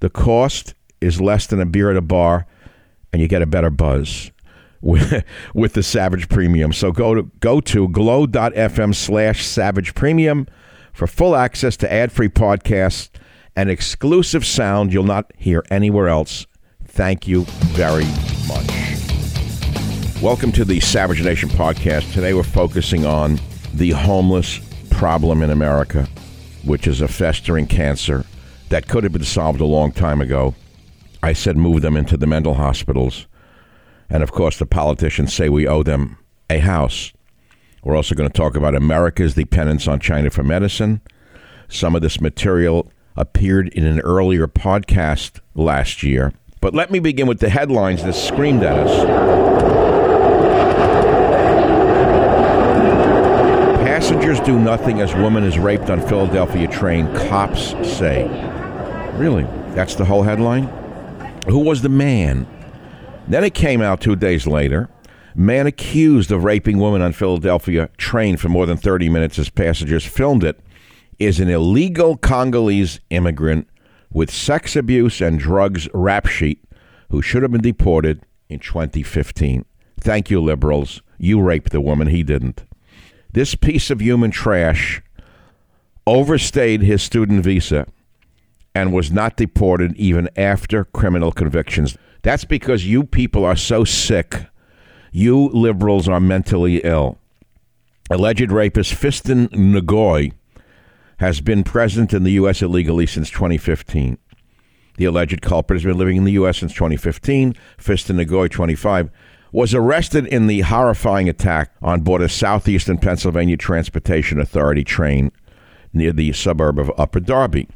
The cost is less than a beer at a bar, and you get a better buzz with the Savage Premium. So go to glow.fm/Savage Premium for full access to ad-free podcasts and exclusive sound you'll not hear anywhere else. Thank you very much. Welcome to the Savage Nation podcast. Today we're focusing on the homeless problem in America, which is a festering cancer that could have been solved a long time ago. I said move them into the mental hospitals. And, of course, the politicians say we owe them a house. We're also going to talk about America's dependence on China for medicine. Some of this material appeared in an earlier podcast last year. But let me begin with the headlines that screamed at us. Passengers do nothing as woman is raped on Philadelphia train, cops say. Really? That's the whole headline? Who was the man? Then it came out 2 days later. Man accused of raping woman on Philadelphia train for more than 30 minutes as passengers filmed it is an illegal Congolese immigrant with sex abuse and drugs rap sheet who should have been deported in 2015. Thank you, liberals. You raped the woman. He didn't. This piece of human trash overstayed his student visa and was not deported even after criminal convictions. That's because you people are so sick. You liberals are mentally ill. Alleged rapist Fiston Ngoy has been present in the U.S. illegally since 2015. The alleged culprit has been living in the U.S. since 2015. Fiston Ngoy, 25, was arrested in the horrifying attack on board a Southeastern Pennsylvania Transportation Authority train near the suburb of Upper Darby.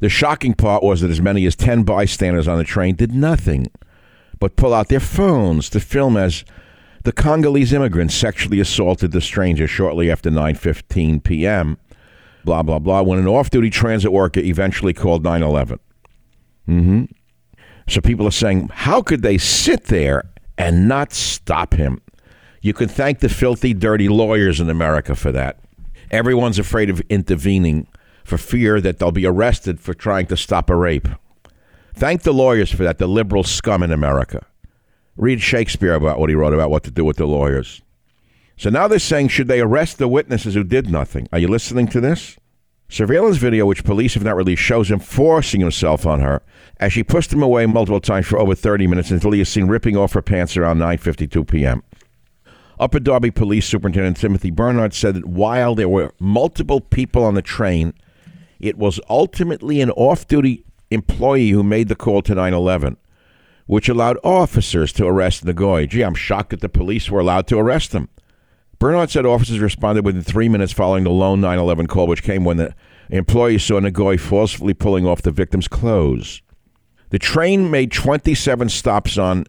The shocking part was that as many as 10 bystanders on the train did nothing but pull out their phones to film as the Congolese immigrant sexually assaulted the stranger shortly after 9:15 p.m., blah, blah, blah, when an off-duty transit worker eventually called 911. So people are saying, how could they sit there and not stop him? You can thank the filthy, dirty lawyers in America for that. Everyone's afraid of intervening for fear that they'll be arrested for trying to stop a rape. Thank the lawyers for that, the liberal scum in America. Read Shakespeare about what he wrote about what to do with the lawyers. So now they're saying, should they arrest the witnesses who did nothing? Are you listening to this? Surveillance video, which police have not released, shows him forcing himself on her as she pushed him away multiple times for over 30 minutes until he is seen ripping off her pants around 9:52 p.m. Upper Darby Police Superintendent Timothy Bernard said that while there were multiple people on the train, it was ultimately an off-duty employee who made the call to 911, which allowed officers to arrest Ngoy. Gee, I'm shocked that the police were allowed to arrest him. Bernard said officers responded within 3 minutes following the lone 911 call, which came when the employee saw Ngoy forcefully pulling off the victim's clothes. The train made 27 stops on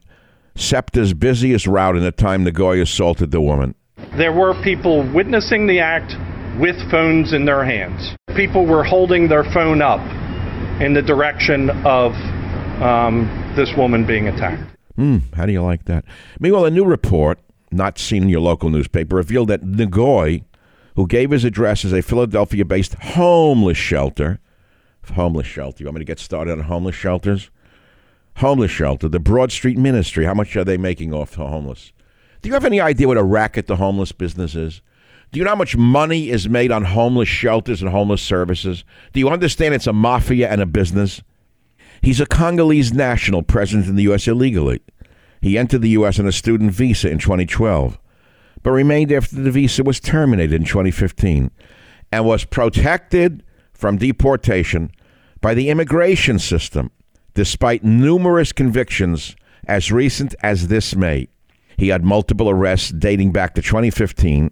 SEPTA's busiest route in the time Ngoy assaulted the woman. There were people witnessing the act with phones in their hands. People were holding their phone up in the direction of this woman being attacked. How do you like that? Meanwhile, a new report, not seen in your local newspaper, revealed that Ngoy, who gave his address as a Philadelphia-based homeless shelter. Homeless shelter. You want me to get started on homeless shelters? Homeless shelter, the Broad Street Ministry. How much are they making off the homeless? Do you have any idea what a racket the homeless business is? Do you know how much money is made on homeless shelters and homeless services? Do you understand it's a mafia and a business? He's a Congolese national present in the U.S. illegally. He entered the U.S. on a student visa in 2012, but remained after the visa was terminated in 2015 and was protected from deportation by the immigration system, despite numerous convictions as recent as this May. He had multiple arrests dating back to 2015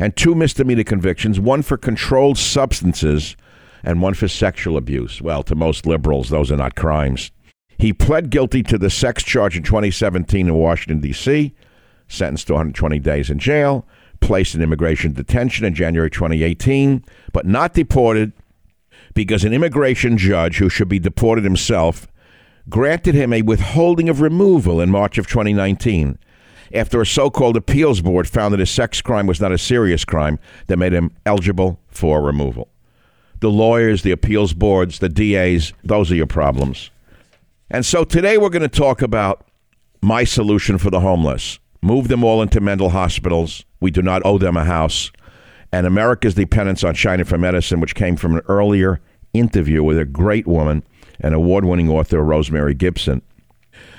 and two misdemeanor convictions, one for controlled substances and one for sexual abuse. Well, to most liberals, those are not crimes. He pled guilty to the sex charge in 2017 in Washington, D.C., sentenced to 120 days in jail, placed in immigration detention in January 2018, but not deported because an immigration judge who should be deported himself granted him a withholding of removal in March of 2019 after a so-called appeals board found that his sex crime was not a serious crime that made him eligible for removal. The lawyers, the appeals boards, the DAs, those are your problems. And so today we're going to talk about my solution for the homeless. Move them all into mental hospitals. We do not owe them a house. And America's dependence on China for medicine, which came from an earlier interview with a great woman and award-winning author, Rosemary Gibson.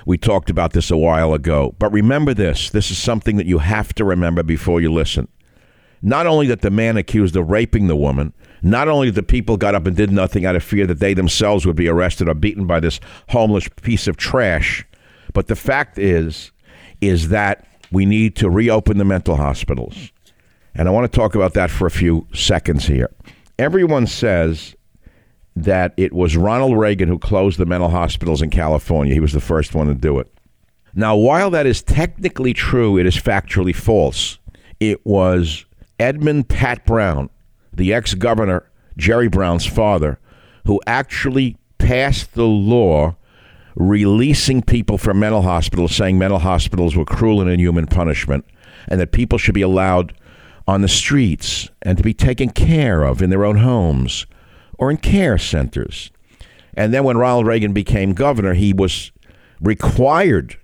We talked about this a while ago. But remember this. This is something that you have to remember before you listen. Not only that the man accused of raping the woman, not only the people got up and did nothing out of fear that they themselves would be arrested or beaten by this homeless piece of trash, but the fact is, is that we need to reopen the mental hospitals. And I want to talk about that for a few seconds here. Everyone says that it was Ronald Reagan who closed the mental hospitals in California. He was the first one to do it. Now, while that is technically true, it is factually false. It was Edmund Pat Brown, the ex-governor, Jerry Brown's father, who actually passed the law releasing people from mental hospitals, saying mental hospitals were cruel and inhuman punishment, and that people should be allowed on the streets and to be taken care of in their own homes or in care centers. And then when Ronald Reagan became governor, he was required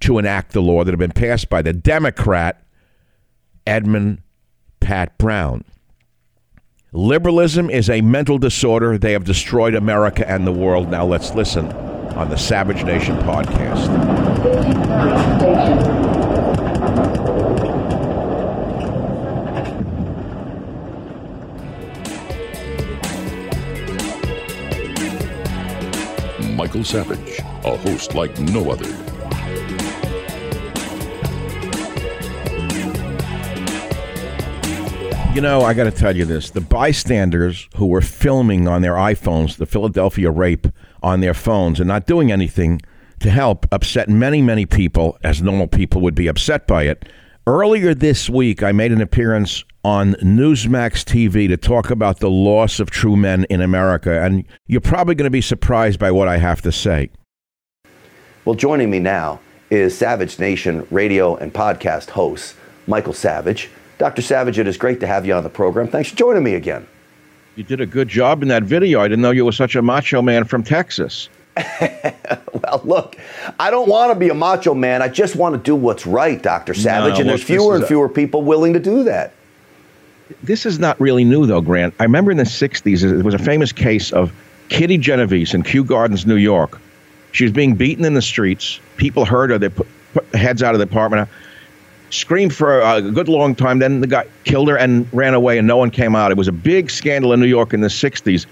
to enact the law that had been passed by the Democrat Edmund Pat Brown. Liberalism is a mental disorder. They have destroyed America and the world. Now let's listen on the Savage Nation podcast. Michael Savage, a host like no other. You know, I got to tell you this. The bystanders who were filming on their iPhones the Philadelphia rape on their phones and not doing anything to help upset many, many people, as normal people would be upset by it. Earlier this week, I made an appearance on Newsmax TV to talk about the loss of true men in America. And you're probably going to be surprised by what I have to say. Well, joining me now is Savage Nation radio and podcast host Michael Savage. Dr. Savage, it is great to have you on the program. Thanks for joining me again. You did a good job in that video. I didn't know you were such a macho man from Texas. Well, look, I don't want to be a macho man. I just want to do what's right, Dr. Savage. No, and there's fewer and fewer people willing to do that. This is not really new, though, Grant. I remember in the 60s, there was a famous case of Kitty Genovese in Kew Gardens, New York. She was being beaten in the streets. People heard her. They put heads out of the apartment. Screamed for a good long time, then the guy killed her and ran away and no one came out. It was a big scandal in New York in the 60s,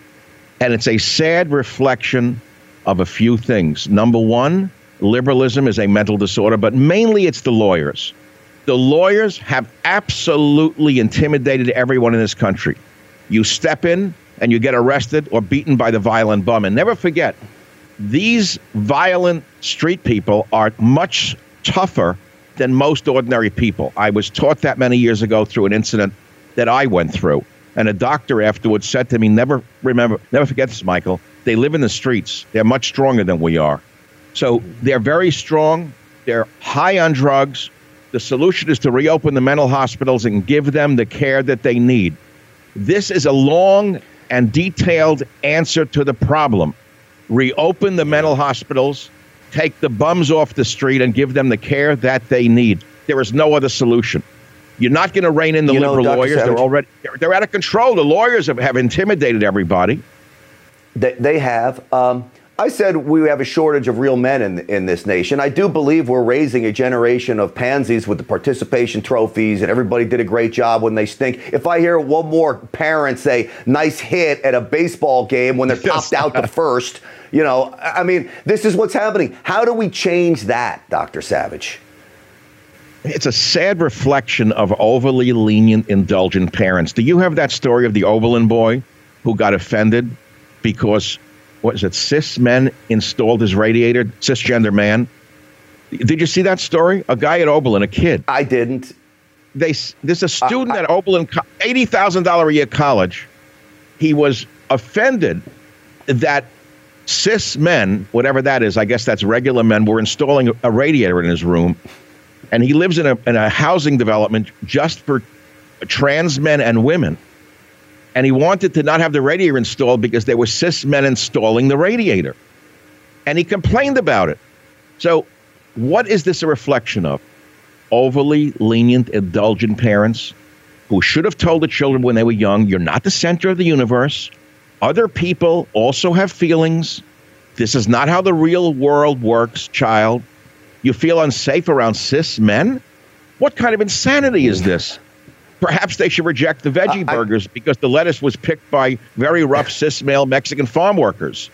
and it's a sad reflection of a few things. Number one, liberalism is a mental disorder, but mainly it's the lawyers. The lawyers have absolutely intimidated everyone in this country. You step in and you get arrested or beaten by the violent bum. And never forget, these violent street people are much tougher than most ordinary people. I was taught that many years ago through an incident that I went through. And a doctor afterwards said to me, never forget this, Michael, they live in the streets. They're much stronger than we are. So they're very strong. They're high on drugs. The solution is to reopen the mental hospitals and give them the care that they need. This is a long and detailed answer to the problem. Reopen the mental hospitals, take the bums off the street and give them the care that they need. There is no other solution. You're not going to rein in the liberal lawyers. Savage, they're out of control. The lawyers have intimidated everybody. They have. I said we have a shortage of real men in this nation. I do believe we're raising a generation of pansies with the participation trophies, and everybody did a great job when they stink. If I hear one more parent say, nice hit at a baseball game when they're topped out to first, I mean, this is what's happening. How do we change that, Dr. Savage? It's a sad reflection of overly lenient, indulgent parents. Do you have that story of the Oberlin boy who got offended because... cis men installed his radiator, cisgender man? Did you see that story? A guy at Oberlin, a kid. I didn't. There's a student at Oberlin, $80,000 a year college. He was offended that cis men, whatever that is, I guess that's regular men, were installing a radiator in his room. And he lives in a housing development just for trans men and women. And he wanted to not have the radiator installed because there were cis men installing the radiator. And he complained about it. So what is this a reflection of? Overly lenient, indulgent parents who should have told the children when they were young, you're not the center of the universe. Other people also have feelings. This is not how the real world works, child. You feel unsafe around cis men? What kind of insanity is this? Perhaps they should reject the veggie burgers because the lettuce was picked by very rough cis male Mexican farm workers.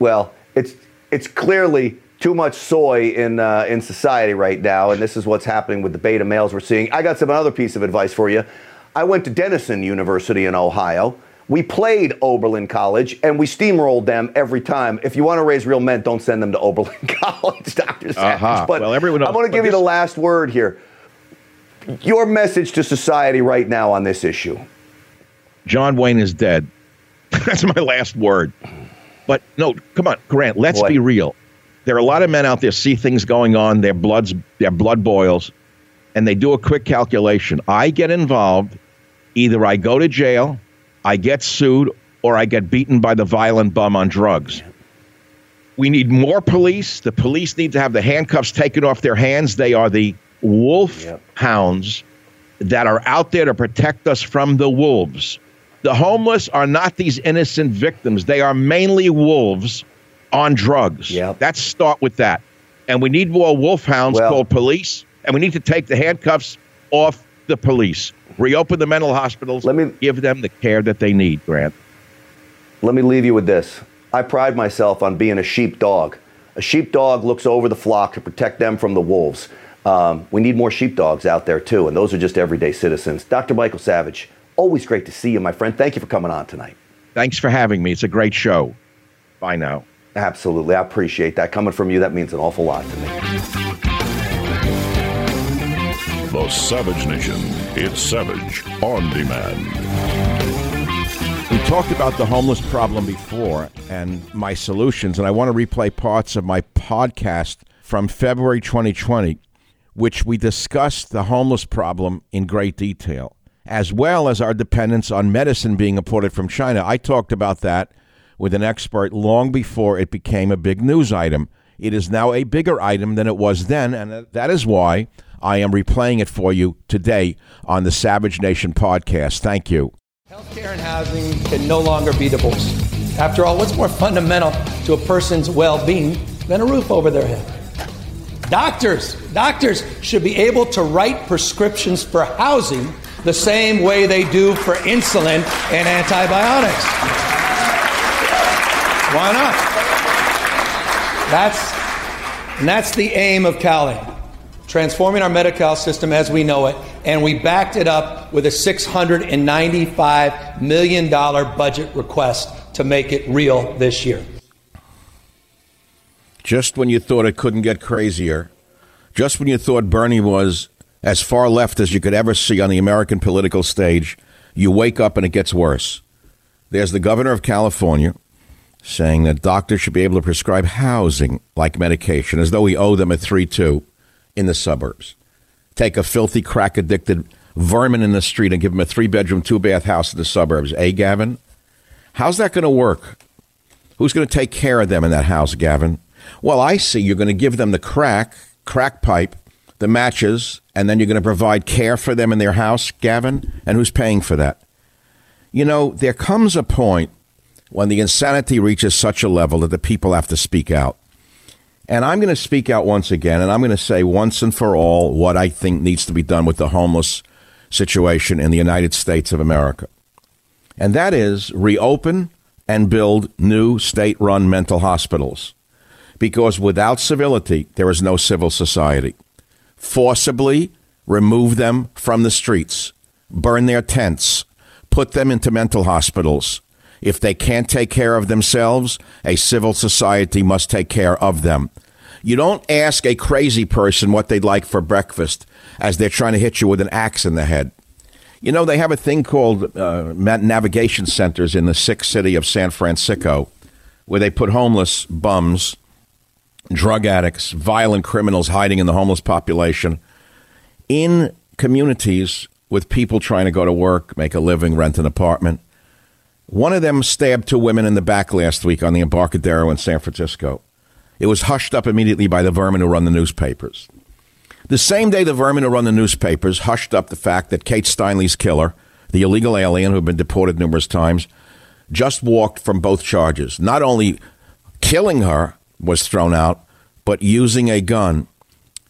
Well, it's clearly too much soy in society right now, and this is what's happening with the beta males we're seeing. I got some other piece of advice for you. I went to Denison University in Ohio. We played Oberlin College, and we steamrolled them every time. If you want to raise real men, don't send them to Oberlin College, Dr. Savage. Uh-huh. But well, everyone knows, I'm going to give you the last word here. Your message to society right now on this issue. John Wayne is dead. That's my last word. But no, come on, Grant, let's be real. There are a lot of men out there see things going on, their blood boils, and they do a quick calculation. I get involved, either I go to jail, I get sued, or I get beaten by the violent bum on drugs. We need more police. The police need to have the handcuffs taken off their hands. They are the wolf hounds that are out there to protect us from the wolves. The homeless are not these innocent victims. They are mainly wolves on drugs. Yep. Let's start with that. And we need more wolfhounds called police, and we need to take the handcuffs off the police. Reopen the mental hospitals. Give them the care that they need, Grant. Let me leave you with this. I pride myself on being a sheepdog. A sheepdog looks over the flock to protect them from the wolves. We need more sheepdogs out there, too, and those are just everyday citizens. Dr. Michael Savage, always great to see you, my friend. Thank you for coming on tonight. Thanks for having me. It's a great show. Bye now. Absolutely. I appreciate that. Coming from you, that means an awful lot to me. The Savage Nation. It's Savage On Demand. We talked about the homeless problem before and my solutions, and I want to replay parts of my podcast from February 2020, which we discussed the homeless problem in great detail, as well as our dependence on medicine being imported from China. I talked about that with an expert long before it became a big news item. It is now a bigger item than it was then, and that is why I am replaying it for you today on the Savage Nation podcast. Thank you. Healthcare and housing can no longer be divorced. After all, what's more fundamental to a person's well-being than a roof over their head? Doctors should be able to write prescriptions for housing the same way they do for insulin and antibiotics. Why not? That's the aim of Cali, transforming our Medi-Cal system as we know it, and we backed it up with a $695 million budget request to make it real this year. Just when you thought it couldn't get crazier, just when you thought Bernie was as far left as you could ever see on the American political stage, you wake up and it gets worse. There's the governor of California saying that doctors should be able to prescribe housing like medication, as though we owe them a 3-2 in the suburbs. Take a filthy, crack-addicted vermin in the street and give him a 3-bedroom, 2-bath house in the suburbs. Eh, Gavin? How's that going to work? Who's going to take care of them in that house, Gavin? Well, I see you're going to give them the crack pipe, the matches, and then you're going to provide care for them in their house, Gavin? And who's paying for that? You know, there comes a point when the insanity reaches such a level that the people have to speak out. And I'm going to speak out once again, and I'm going to say once and for all what I think needs to be done with the homeless situation in the United States of America. And that is reopen and build new state-run mental hospitals. Because without civility, there is no civil society. Forcibly remove them from the streets, burn their tents, put them into mental hospitals. If they can't take care of themselves, a civil society must take care of them. You don't ask a crazy person what they'd like for breakfast as they're trying to hit you with an axe in the head. You know, they have a thing called navigation centers in the sick city of San Francisco, where they put homeless bums, drug addicts, violent criminals hiding in the homeless population in communities with people trying to go to work, make a living, rent an apartment. One of them stabbed 2 women in the back last week on the Embarcadero in San Francisco. It was hushed up immediately by the vermin who run the newspapers. The same day the vermin who run the newspapers hushed up the fact that Kate Steinle's killer, the illegal alien who'd been deported numerous times, just walked from both charges. Not only killing her was thrown out, but using a gun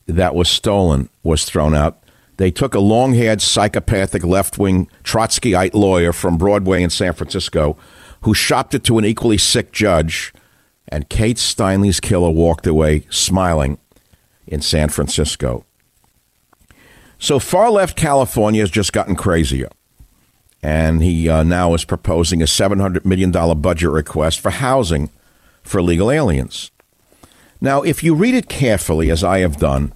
that was stolen was thrown out. They took a long-haired, psychopathic, left-wing Trotskyite lawyer from Broadway in San Francisco who shopped it to an equally sick judge and Kate Steinle's killer walked away smiling in San Francisco. So far-left California has just gotten crazier. And he now is proposing a $700 million budget request for housing for illegal aliens. Now, if you read it carefully, as I have done,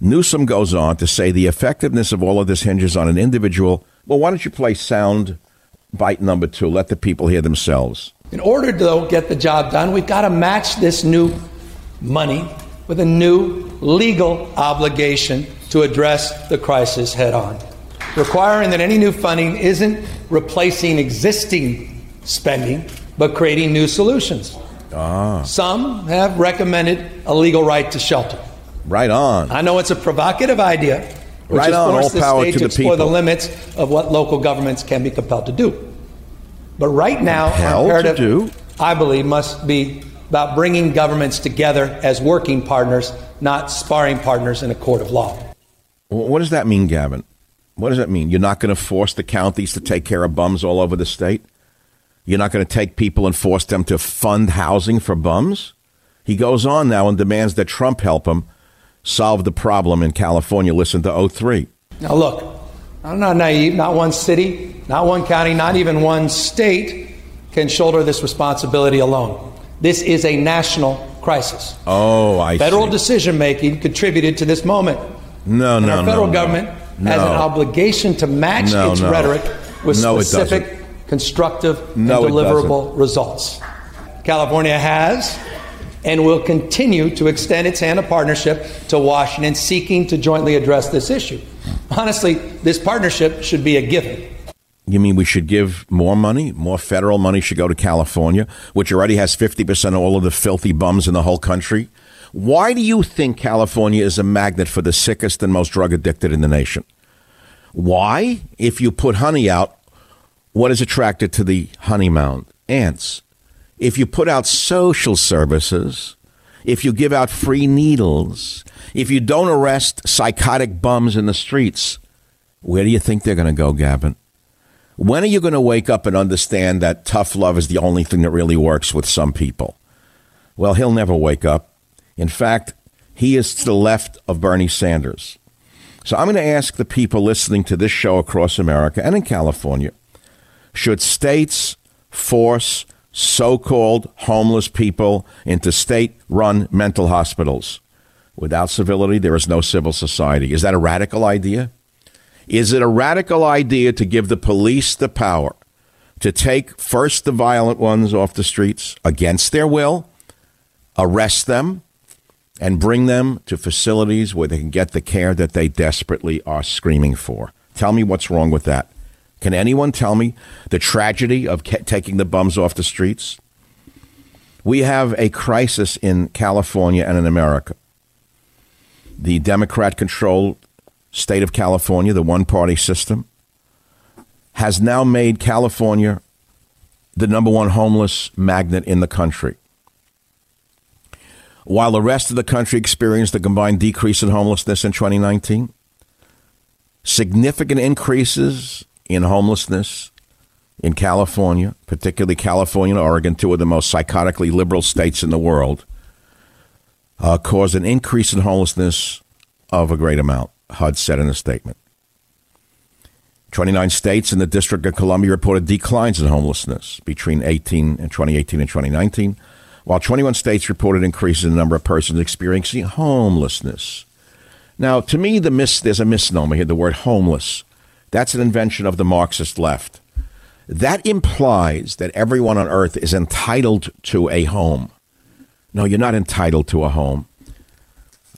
Newsom goes on to say the effectiveness of all of this hinges on an individual. Well, why don't you play sound bite number 2? Let the people hear themselves. In order to get the job done, we've got to match this new money with a new legal obligation to address the crisis head on, requiring that any new funding isn't replacing existing spending, but creating new solutions. Some have recommended a legal right to shelter. Right on. I know it's a provocative idea, which has forced the state to explore the limits of what local governments can be compelled to do. But right now, our imperative, I believe, must be about bringing governments together as working partners, not sparring partners in a court of law. What does that mean, Gavin? What does that mean? You're not going to force the counties to take care of bums all over the state? You're not going to take people and force them to fund housing for bums? He goes on now and demands that Trump help him solve the problem in California. Listen to 03. Now, look, I'm not naive. Not one city, not one county, not even one state can shoulder this responsibility alone. This is a national crisis. Oh, I see. Federal decision making contributed to this moment. No, no, no. The federal government has an obligation to match its rhetoric with specific, constructive, and deliverable results. California has and will continue to extend its hand of partnership to Washington, seeking to jointly address this issue. Honestly, this partnership should be a given. You mean we should give more money? More federal money should go to California, which already has 50% of all of the filthy bums in the whole country? Why do you think California is a magnet for the sickest and most drug addicted in the nation? Why? If you put honey out, what is attracted to the honey mound? Ants. If you put out social services, if you give out free needles, if you don't arrest psychotic bums in the streets, where do you think they're going to go, Gavin? When are you going to wake up and understand that tough love is the only thing that really works with some people? Well, he'll never wake up. In fact, he is to the left of Bernie Sanders. So I'm going to ask the people listening to this show across America and in California, should states force so-called homeless people into state-run mental hospitals? Without civility, there is no civil society. Is that a radical idea? Is it a radical idea to give the police the power to take first the violent ones off the streets against their will, arrest them, and bring them to facilities where they can get the care that they desperately are screaming for? Tell me what's wrong with that. Can anyone tell me the tragedy of taking the bums off the streets? We have a crisis in California and in America. The Democrat-controlled state of California, the one-party system, has now made California the number one homeless magnet in the country. While the rest of the country experienced a combined decrease in homelessness in 2019, significant increases in homelessness in California, particularly California and Oregon, two of the most psychotically liberal states in the world, caused an increase in homelessness of a great amount, HUD said in a statement. 29 states in the District of Columbia reported declines in homelessness between 2018 and 2019, while 21 states reported increases in the number of persons experiencing homelessness. Now, to me, there's a misnomer here, the word homeless. That's an invention of the Marxist left. That implies that everyone on earth is entitled to a home. No, you're not entitled to a home.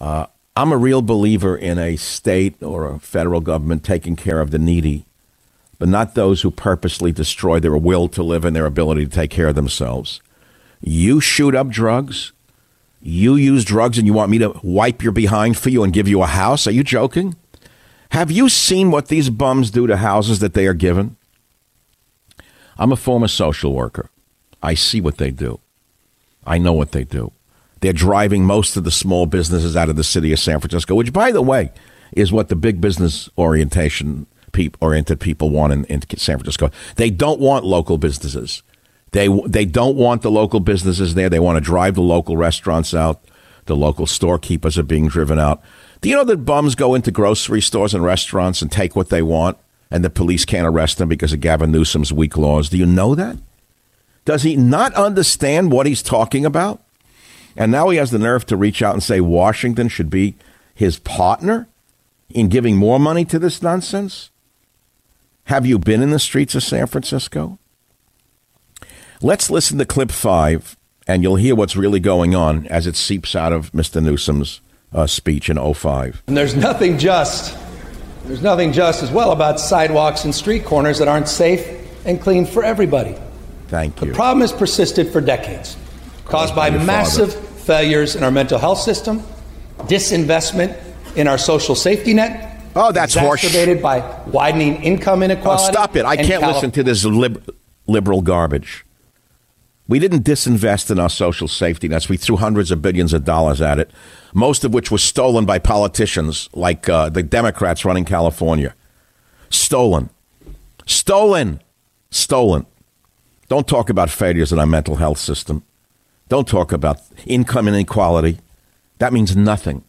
I'm a real believer in a state or a federal government taking care of the needy, but not those who purposely destroy their will to live and their ability to take care of themselves. You shoot up drugs, you use drugs, and you want me to wipe your behind for you and give you a house? Are you joking? Have you seen what these bums do to houses that they are given? I'm a former social worker. I see what they do. I know what they do. They're driving most of the small businesses out of the city of San Francisco, which, by the way, is what the big business oriented people want in San Francisco. They don't want local businesses. They don't want the local businesses there. They want to drive the local restaurants out. The local storekeepers are being driven out. Do you know that bums go into grocery stores and restaurants and take what they want, and the police can't arrest them because of Gavin Newsom's weak laws? Do you know that? Does he not understand what he's talking about? And now he has the nerve to reach out and say Washington should be his partner in giving more money to this nonsense? Have you been in the streets of San Francisco? Let's listen to clip 5, and you'll hear what's really going on as it seeps out of Mr. Newsom's speech in 2005. And there's nothing just as well about sidewalks and street corners that aren't safe and clean for everybody. Thank you. The problem has persisted for decades, caused by massive failures in our mental health system, disinvestment in our social safety net. Oh, that's harsh. Exacerbated by widening income inequality. Oh, stop it. I can't listen to this liberal garbage. We didn't disinvest in our social safety nets. We threw hundreds of billions of dollars at it, most of which was stolen by politicians like the Democrats running California. Stolen. Don't talk about failures in our mental health system. Don't talk about income inequality. That means nothing.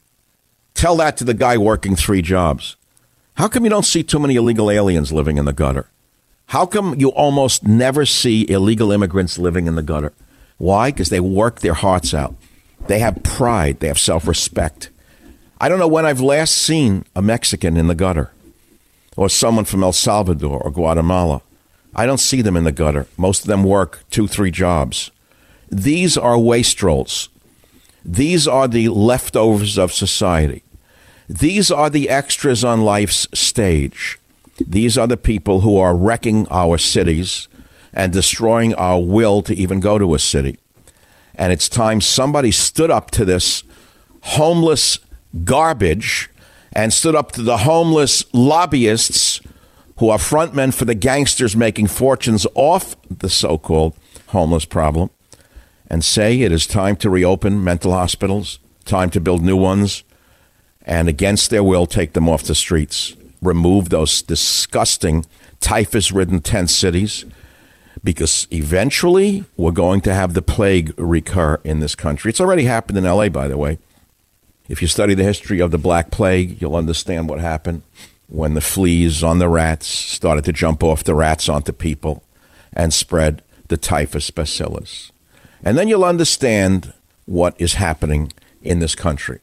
Tell that to the guy working 3 jobs. How come you don't see too many illegal aliens living in the gutter? How come you almost never see illegal immigrants living in the gutter? Why? Because they work their hearts out. They have pride. They have self-respect. I don't know when I've last seen a Mexican in the gutter, or someone from El Salvador or Guatemala. I don't see them in the gutter. Most of them work 2-3 jobs. These are wastrels. These are the leftovers of society. These are the extras on life's stage. These are the people who are wrecking our cities and destroying our will to even go to a city. And it's time somebody stood up to this homeless garbage and stood up to the homeless lobbyists who are frontmen for the gangsters making fortunes off the so-called homeless problem, and say it is time to reopen mental hospitals, time to build new ones, and against their will, take them off the streets. Remove those disgusting typhus-ridden tent cities, because eventually we're going to have the plague recur in this country. It's already happened in L.A., by the way. If you study the history of the Black Plague, you'll understand what happened when the fleas on the rats started to jump off the rats onto people and spread the typhus bacillus. And then you'll understand what is happening in this country.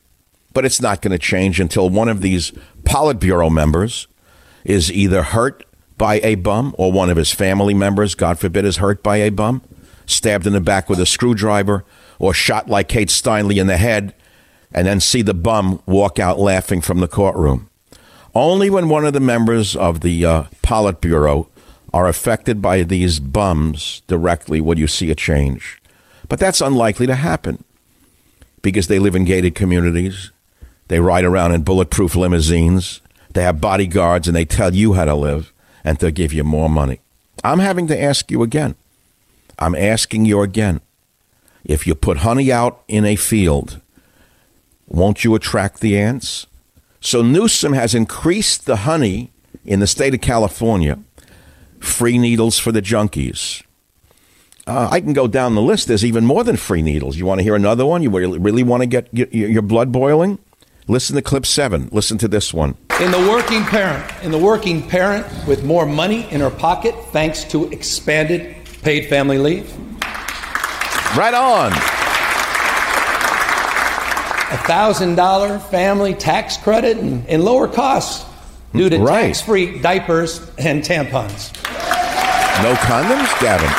But it's not going to change until one of these Politburo members is either hurt by a bum, or one of his family members, God forbid, is hurt by a bum, stabbed in the back with a screwdriver, or shot like Kate Steinle in the head, and then see the bum walk out laughing from the courtroom. Only when one of the members of the Politburo are affected by these bums directly would you see a change. But that's unlikely to happen because they live in gated communities. They ride around in bulletproof limousines. They have bodyguards, and they tell you how to live, and they'll give you more money. I'm having to ask you again. I'm asking you again. If you put honey out in a field, won't you attract the ants? So Newsom has increased the honey in the state of California. Free needles for the junkies. I can go down the list. There's even more than free needles. You want to hear another one? You really want to get your blood boiling? Listen to clip 7. Listen to this one. In the working parent with more money in her pocket, thanks to expanded paid family leave. Right on. $1,000 family tax credit and lower costs due to tax-free diapers and tampons. No condoms, Gavin?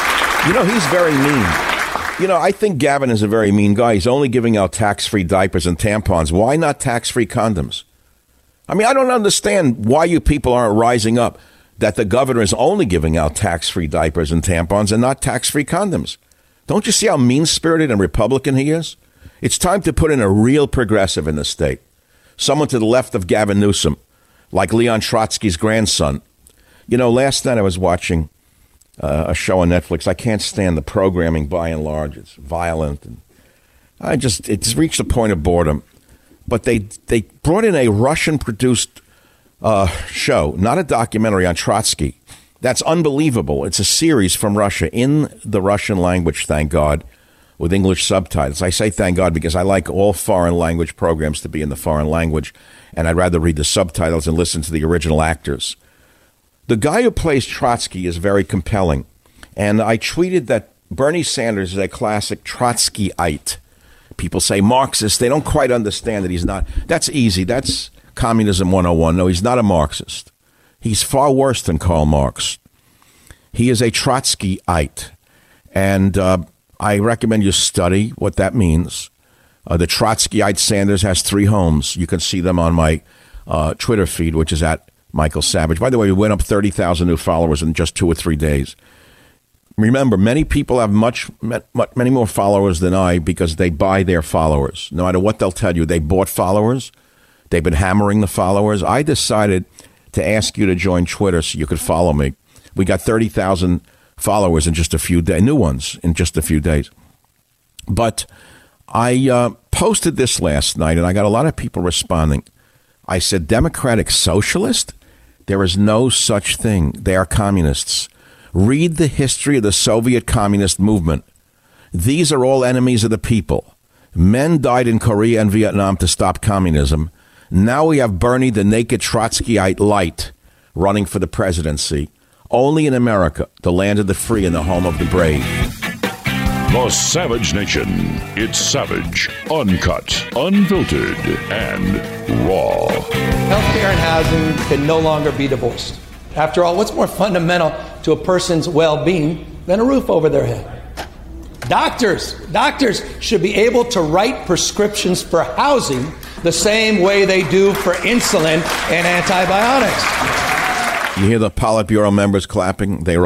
You know, he's very mean. You know, I think Gavin is a very mean guy. He's only giving out tax-free diapers and tampons. Why not tax-free condoms? I mean, I don't understand why you people aren't rising up that the governor is only giving out tax-free diapers and tampons and not tax-free condoms. Don't you see how mean-spirited and Republican he is? It's time to put in a real progressive in the state. Someone to the left of Gavin Newsom, like Leon Trotsky's grandson. You know, last night I was watching a show on Netflix. I can't stand the programming by and large. It's violent, and it's reached a point of boredom. But they brought in a Russian produced show, not a documentary on Trotsky, That's unbelievable. It's a series from Russia in the Russian language, thank God, with English subtitles. I say thank God because I like all foreign language programs to be in the foreign language, and I'd rather read the subtitles and listen to the original actors. The guy who plays Trotsky is very compelling, and I tweeted that Bernie Sanders is a classic Trotskyite. People say Marxist. They don't quite understand that he's not. That's easy. That's Communism 101. No, he's not a Marxist. He's far worse than Karl Marx. He is a Trotskyite. And I recommend you study what that means. The Trotskyite Sanders has three homes. You can see them on my Twitter feed, which is at Michael Savage. By the way, we went up 30,000 new followers in just 2 or 3 days. Remember, many people have many more followers than I because they buy their followers. No matter what they'll tell you, they bought followers. They've been hammering the followers. I decided to ask you to join Twitter so you could follow me. We got 30,000 followers in just a few days, new ones in just a few days. But I posted this last night, and I got a lot of people responding. I said, Democratic Socialist? There is no such thing. They are communists. Read the history of the Soviet communist movement. These are all enemies of the people. Men died in Korea and Vietnam to stop communism. Now we have Bernie, the naked Trotskyite light, running for the presidency. Only in America, the land of the free and the home of the brave. The Savage Nation. It's savage, uncut, unfiltered, and raw. Healthcare and housing can no longer be divorced. After all, what's more fundamental to a person's well-being than a roof over their head? Doctors should be able to write prescriptions for housing the same way they do for insulin and antibiotics. You hear the Politburo members clapping? They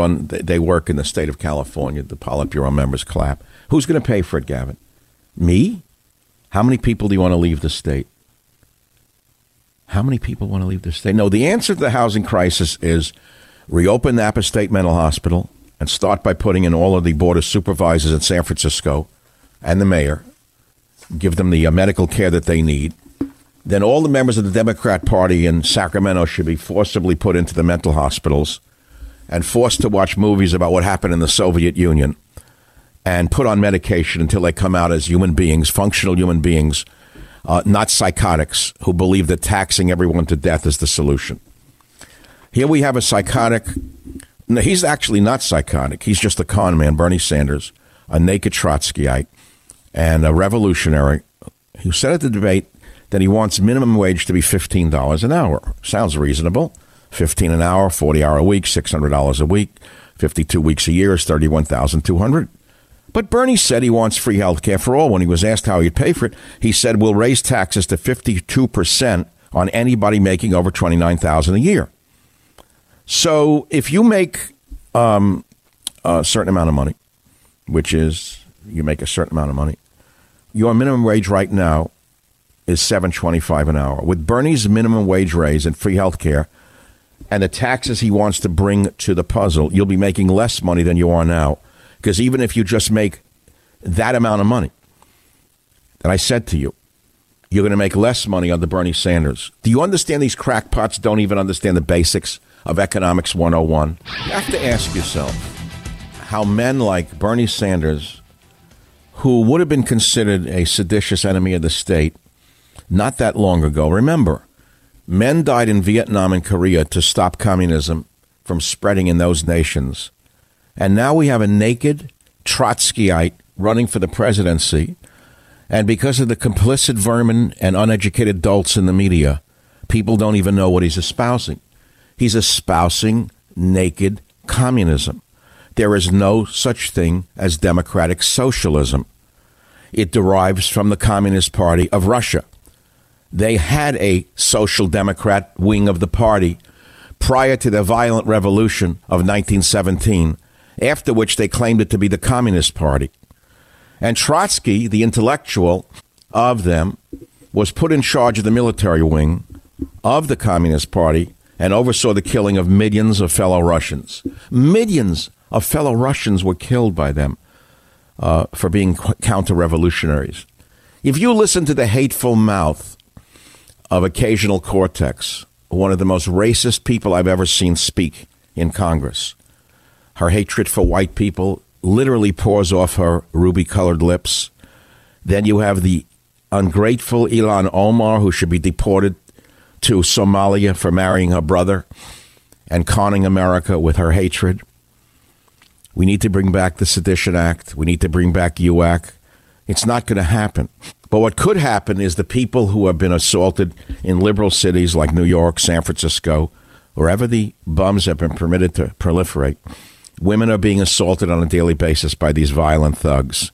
work in the state of California. The Politburo members clap. Who's going to pay for it, Gavin? Me? How many people do you want to leave the state? How many people want to leave the state? No, the answer to the housing crisis is reopen Napa State Mental Hospital and start by putting in all of the board of supervisors in San Francisco and the mayor. Give them the medical care that they need. Then all the members of the Democrat Party in Sacramento should be forcibly put into the mental hospitals and forced to watch movies about what happened in the Soviet Union and put on medication until they come out as human beings, functional human beings, not psychotics who believe that taxing everyone to death is the solution. Here we have a psychotic. No, he's actually not psychotic. He's just a con man, Bernie Sanders, a naked Trotskyite and a revolutionary who said at the debate that he wants minimum wage to be $15 an hour. Sounds reasonable. 15 an hour, 40-hour a week, $600 a week, 52 weeks a year is $31,200. But Bernie said he wants free health care for all. When he was asked how he'd pay for it, he said, we'll raise taxes to 52% on anybody making over $29,000 a year. So if you make a certain amount of money, which is you make a certain amount of money, your minimum wage right now is $7.25 an hour. With Bernie's minimum wage raise and free health care and the taxes he wants to bring to the puzzle, you'll be making less money than you are now. Because even if you just make that amount of money that I said to you, you're going to make less money under Bernie Sanders. Do you understand these crackpots don't even understand the basics of Economics 101? You have to ask yourself how men like Bernie Sanders, who would have been considered a seditious enemy of the state not that long ago. Remember, men died in Vietnam and Korea to stop communism from spreading in those nations. And now we have a naked Trotskyite running for the presidency. And because of the complicit vermin and uneducated dolts in the media, people don't even know what he's espousing. He's espousing naked communism. There is no such thing as democratic socialism. It derives from the Communist Party of Russia. They had a social democrat wing of the party prior to the violent revolution of 1917. After which they claimed it to be the Communist Party. And Trotsky, the intellectual of them, was put in charge of the military wing of the Communist Party and oversaw the killing of millions of fellow Russians. Millions of fellow Russians were killed by them for being counter-revolutionaries. If you listen to the hateful mouth of Occasional Cortex, one of the most racist people I've ever seen speak in Congress. Her hatred for white people literally pours off her ruby-colored lips. Then you have the ungrateful Ilhan Omar, who should be deported to Somalia for marrying her brother and conning America with her hatred. We need to bring back the Sedition Act. We need to bring back UAC. It's not going to happen. But what could happen is the people who have been assaulted in liberal cities like New York, San Francisco, wherever the bums have been permitted to proliferate, women are being assaulted on a daily basis by these violent thugs.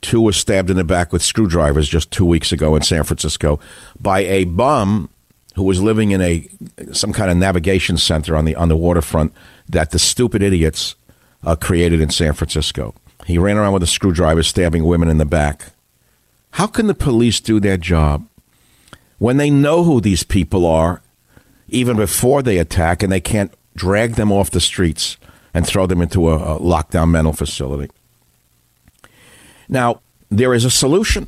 Two were stabbed in the back with screwdrivers just 2 weeks ago in San Francisco by a bum who was living in some kind of navigation center on the waterfront that the stupid idiots created in San Francisco. He ran around with a screwdriver stabbing women in the back. How can the police do their job when they know who these people are even before they attack, and they can't drag them off the streets and throw them into a lockdown mental facility? Now, there is a solution.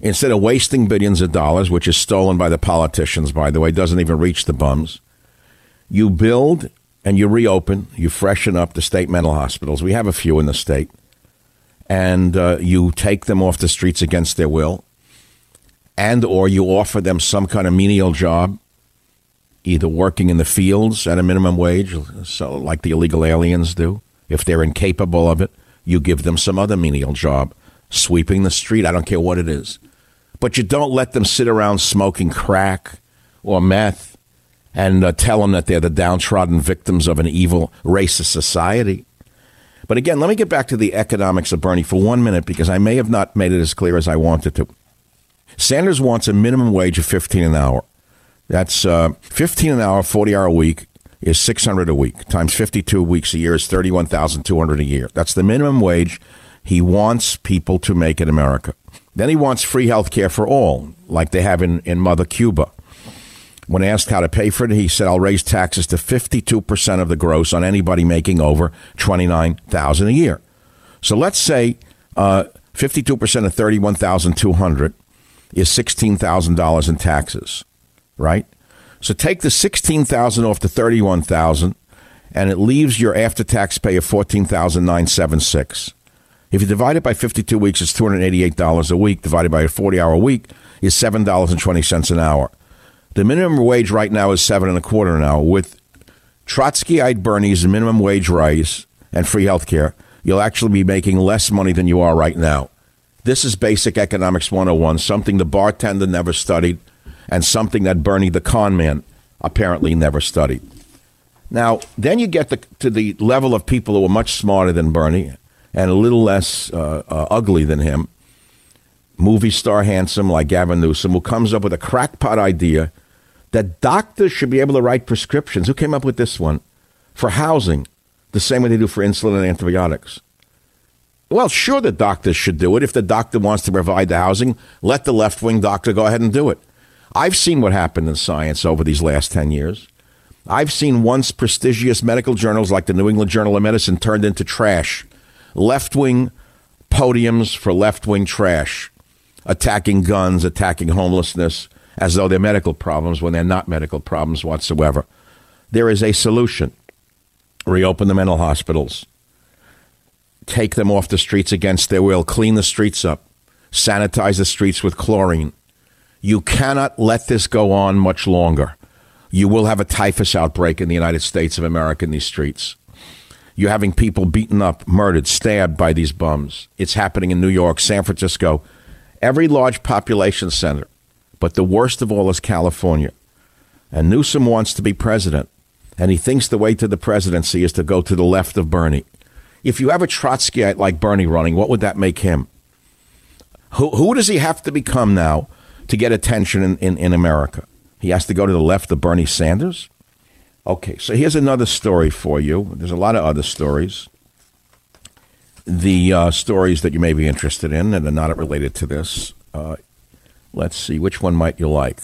Instead of wasting billions of dollars, which is stolen by the politicians, by the way, doesn't even reach the bums, you build and you reopen, you freshen up the state mental hospitals. We have a few in the state. And you take them off the streets against their will. And or you offer them some kind of menial job, either working in the fields at a minimum wage, so like the illegal aliens do. If they're incapable of it, you give them some other menial job, sweeping the street. I don't care what it is. But you don't let them sit around smoking crack or meth and tell them that they're the downtrodden victims of an evil, racist society. But again, let me get back to the economics of Bernie for 1 minute, because I may have not made it as clear as I wanted to. Sanders wants a minimum wage of $15 an hour. That's 15 an hour, 40-hour week is $600 a week, times 52 weeks a year is $31,200 a year. That's the minimum wage he wants people to make in America. Then he wants free health care for all, like they have in Mother Cuba. When asked how to pay for it, he said, I'll raise taxes to 52% of the gross on anybody making over $29,000 a year. So let's say 52% of $31,200 is $16,000 in taxes, right? So take the $16,000 off the $31,000, and it leaves your after-tax pay of $14,976. If you divide it by 52 weeks, it's $288 a week. Divided by a 40-hour week is $7.20 an hour. The minimum wage right now is $7.25 an hour. With Trotsky-eyed Bernie's minimum wage rise and free health care, you'll actually be making less money than you are right now. This is basic economics 101, something the bartender never studied, and something that Bernie the con man apparently never studied. Now, then you get to the level of people who are much smarter than Bernie and a little less ugly than him, movie star handsome like Gavin Newsom, who comes up with a crackpot idea that doctors should be able to write prescriptions. Who came up with this one? For housing, the same way they do for insulin and antibiotics. Well, sure, the doctors should do it. If the doctor wants to provide the housing, let the left-wing doctor go ahead and do it. I've seen what happened in science over these last 10 years. I've seen once prestigious medical journals like the New England Journal of Medicine turned into trash. Left-wing podiums for left-wing trash, attacking guns, attacking homelessness, as though they're medical problems when they're not medical problems whatsoever. There is a solution. Reopen the mental hospitals. Take them off the streets against their will. Clean the streets up. Sanitize the streets with chlorine. You cannot let this go on much longer. You will have a typhus outbreak in the United States of America in these streets. You're having people beaten up, murdered, stabbed by these bums. It's happening in New York, San Francisco, every large population center. But the worst of all is California. And Newsom wants to be president. And he thinks the way to the presidency is to go to the left of Bernie. If you have a Trotskyite like Bernie running, what would that make him? Who does he have to become now to get attention in America? He has to go to the left of Bernie Sanders? Okay, so here's another story for you. There's a lot of other stories. The stories that you may be interested in and are not related to this. Let's see, which one might you like?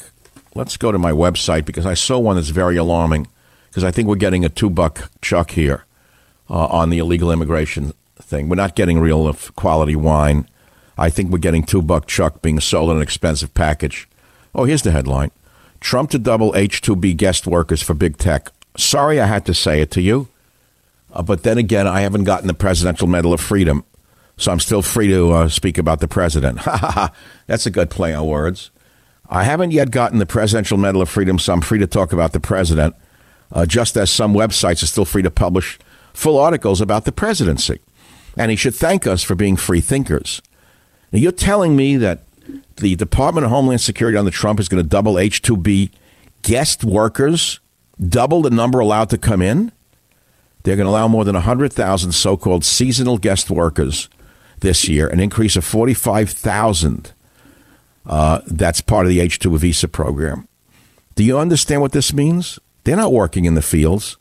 Let's go to my website, because I saw one that's very alarming, because I think we're getting a $2 chuck here on the illegal immigration thing. We're not getting real quality wine. I think we're getting $2 chuck being sold in an expensive package. Oh, here's the headline. Trump to double H-2B guest workers for big tech, Sorry I had to say it to you. But then again, I haven't gotten the Presidential Medal of Freedom, so I'm still free to speak about the president. Ha ha ha. That's a good play on words. I haven't yet gotten the Presidential Medal of Freedom, so I'm free to talk about the president, just as some websites are still free to publish full articles about the presidency. And he should thank us for being free thinkers. Now, you're telling me that the Department of Homeland Security under Trump is going to double H-2B guest workers, double the number allowed to come in? They're going to allow more than 100,000 so-called seasonal guest workers this year, an increase of 45,000. That's part of the H-2 visa program. Do you understand what this means? They're not working in the fields.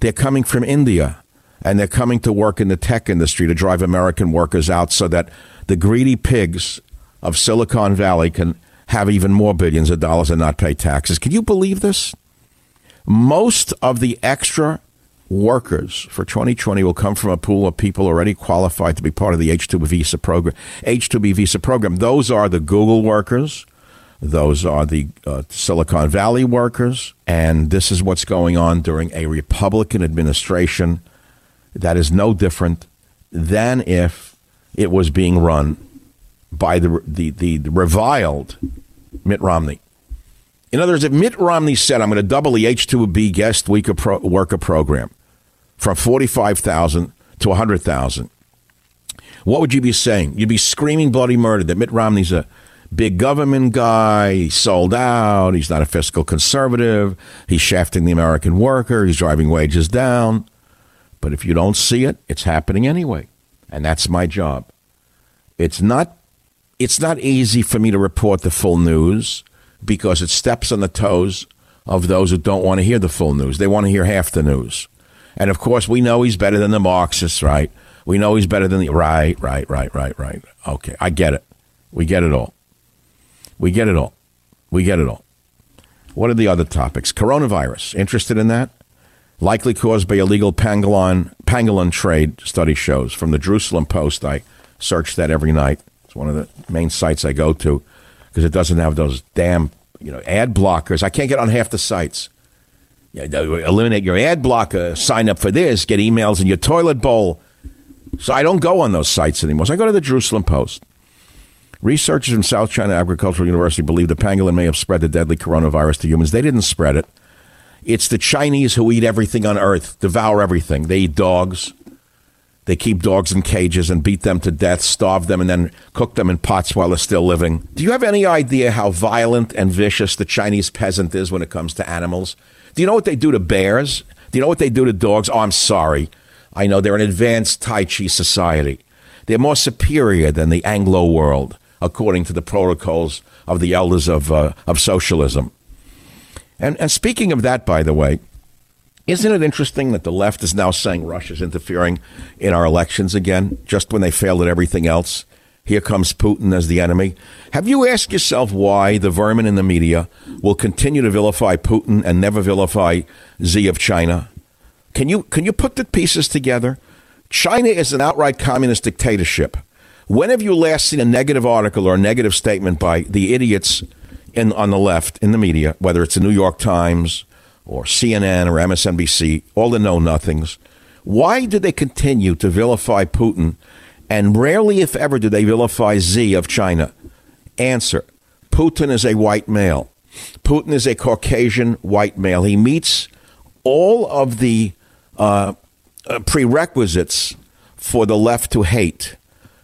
They're coming from India, and they're coming to work in the tech industry to drive American workers out so that the greedy pigs of Silicon Valley can have even more billions of dollars and not pay taxes. Can you believe this? Most of the extra workers for 2020 will come from a pool of people already qualified to be part of the H-2B visa program. Those are the Google workers. Those are the Silicon Valley workers. And this is what's going on during a Republican administration that is no different than if it was being run by the reviled Mitt Romney. In other words, if Mitt Romney said, I'm going to double the H-2B guest worker program from 45,000 to 100,000, what would you be saying? You'd be screaming bloody murder that Mitt Romney's a big government guy, he's sold out, he's not a fiscal conservative, he's shafting the American worker, he's driving wages down. But if you don't see it, it's happening anyway. And that's my job. It's not easy for me to report the full news, because it steps on the toes of those who don't want to hear the full news. They want to hear half the news. And, of course, we know he's better than the Marxists, right? We know he's better than the... Right. Okay, I get it. We get it all. What are the other topics? Coronavirus. Interested in that? Likely caused by illegal pangolin trade, study shows. From the Jerusalem Post, I search that every night. It's one of the main sites I go to, because it doesn't have those damn, ad blockers. I can't get on half the sites. Eliminate your ad blocker, sign up for this, get emails in your toilet bowl. So I don't go on those sites anymore. So I go to the Jerusalem Post. Researchers from South China Agricultural University believe the pangolin may have spread the deadly coronavirus to humans. They didn't spread it. It's the Chinese who eat everything on earth, devour everything. They eat dogs. They keep dogs in cages and beat them to death, starve them, and then cook them in pots while they're still living. Do you have any idea how violent and vicious the Chinese peasant is when it comes to animals? Do you know what they do to bears? Do you know what they do to dogs? Oh, I'm sorry. I know they're an advanced Tai Chi society. They're more superior than the Anglo world, according to the protocols of the elders of socialism. And speaking of that, by the way, isn't it interesting that the left is now saying Russia's interfering in our elections again, just when they failed at everything else? Here comes Putin as the enemy. Have you asked yourself why the vermin in the media will continue to vilify Putin and never vilify Xi of China? Can you put the pieces together? China is an outright communist dictatorship. When have you last seen a negative article or a negative statement by the idiots on the left in the media, whether it's the New York Times or CNN or MSNBC, all the know-nothings? Why do they continue to vilify Putin, and rarely, if ever, do they vilify Xi of China? Answer: Putin is a white male. Putin is a Caucasian white male. He meets all of the prerequisites for the left to hate.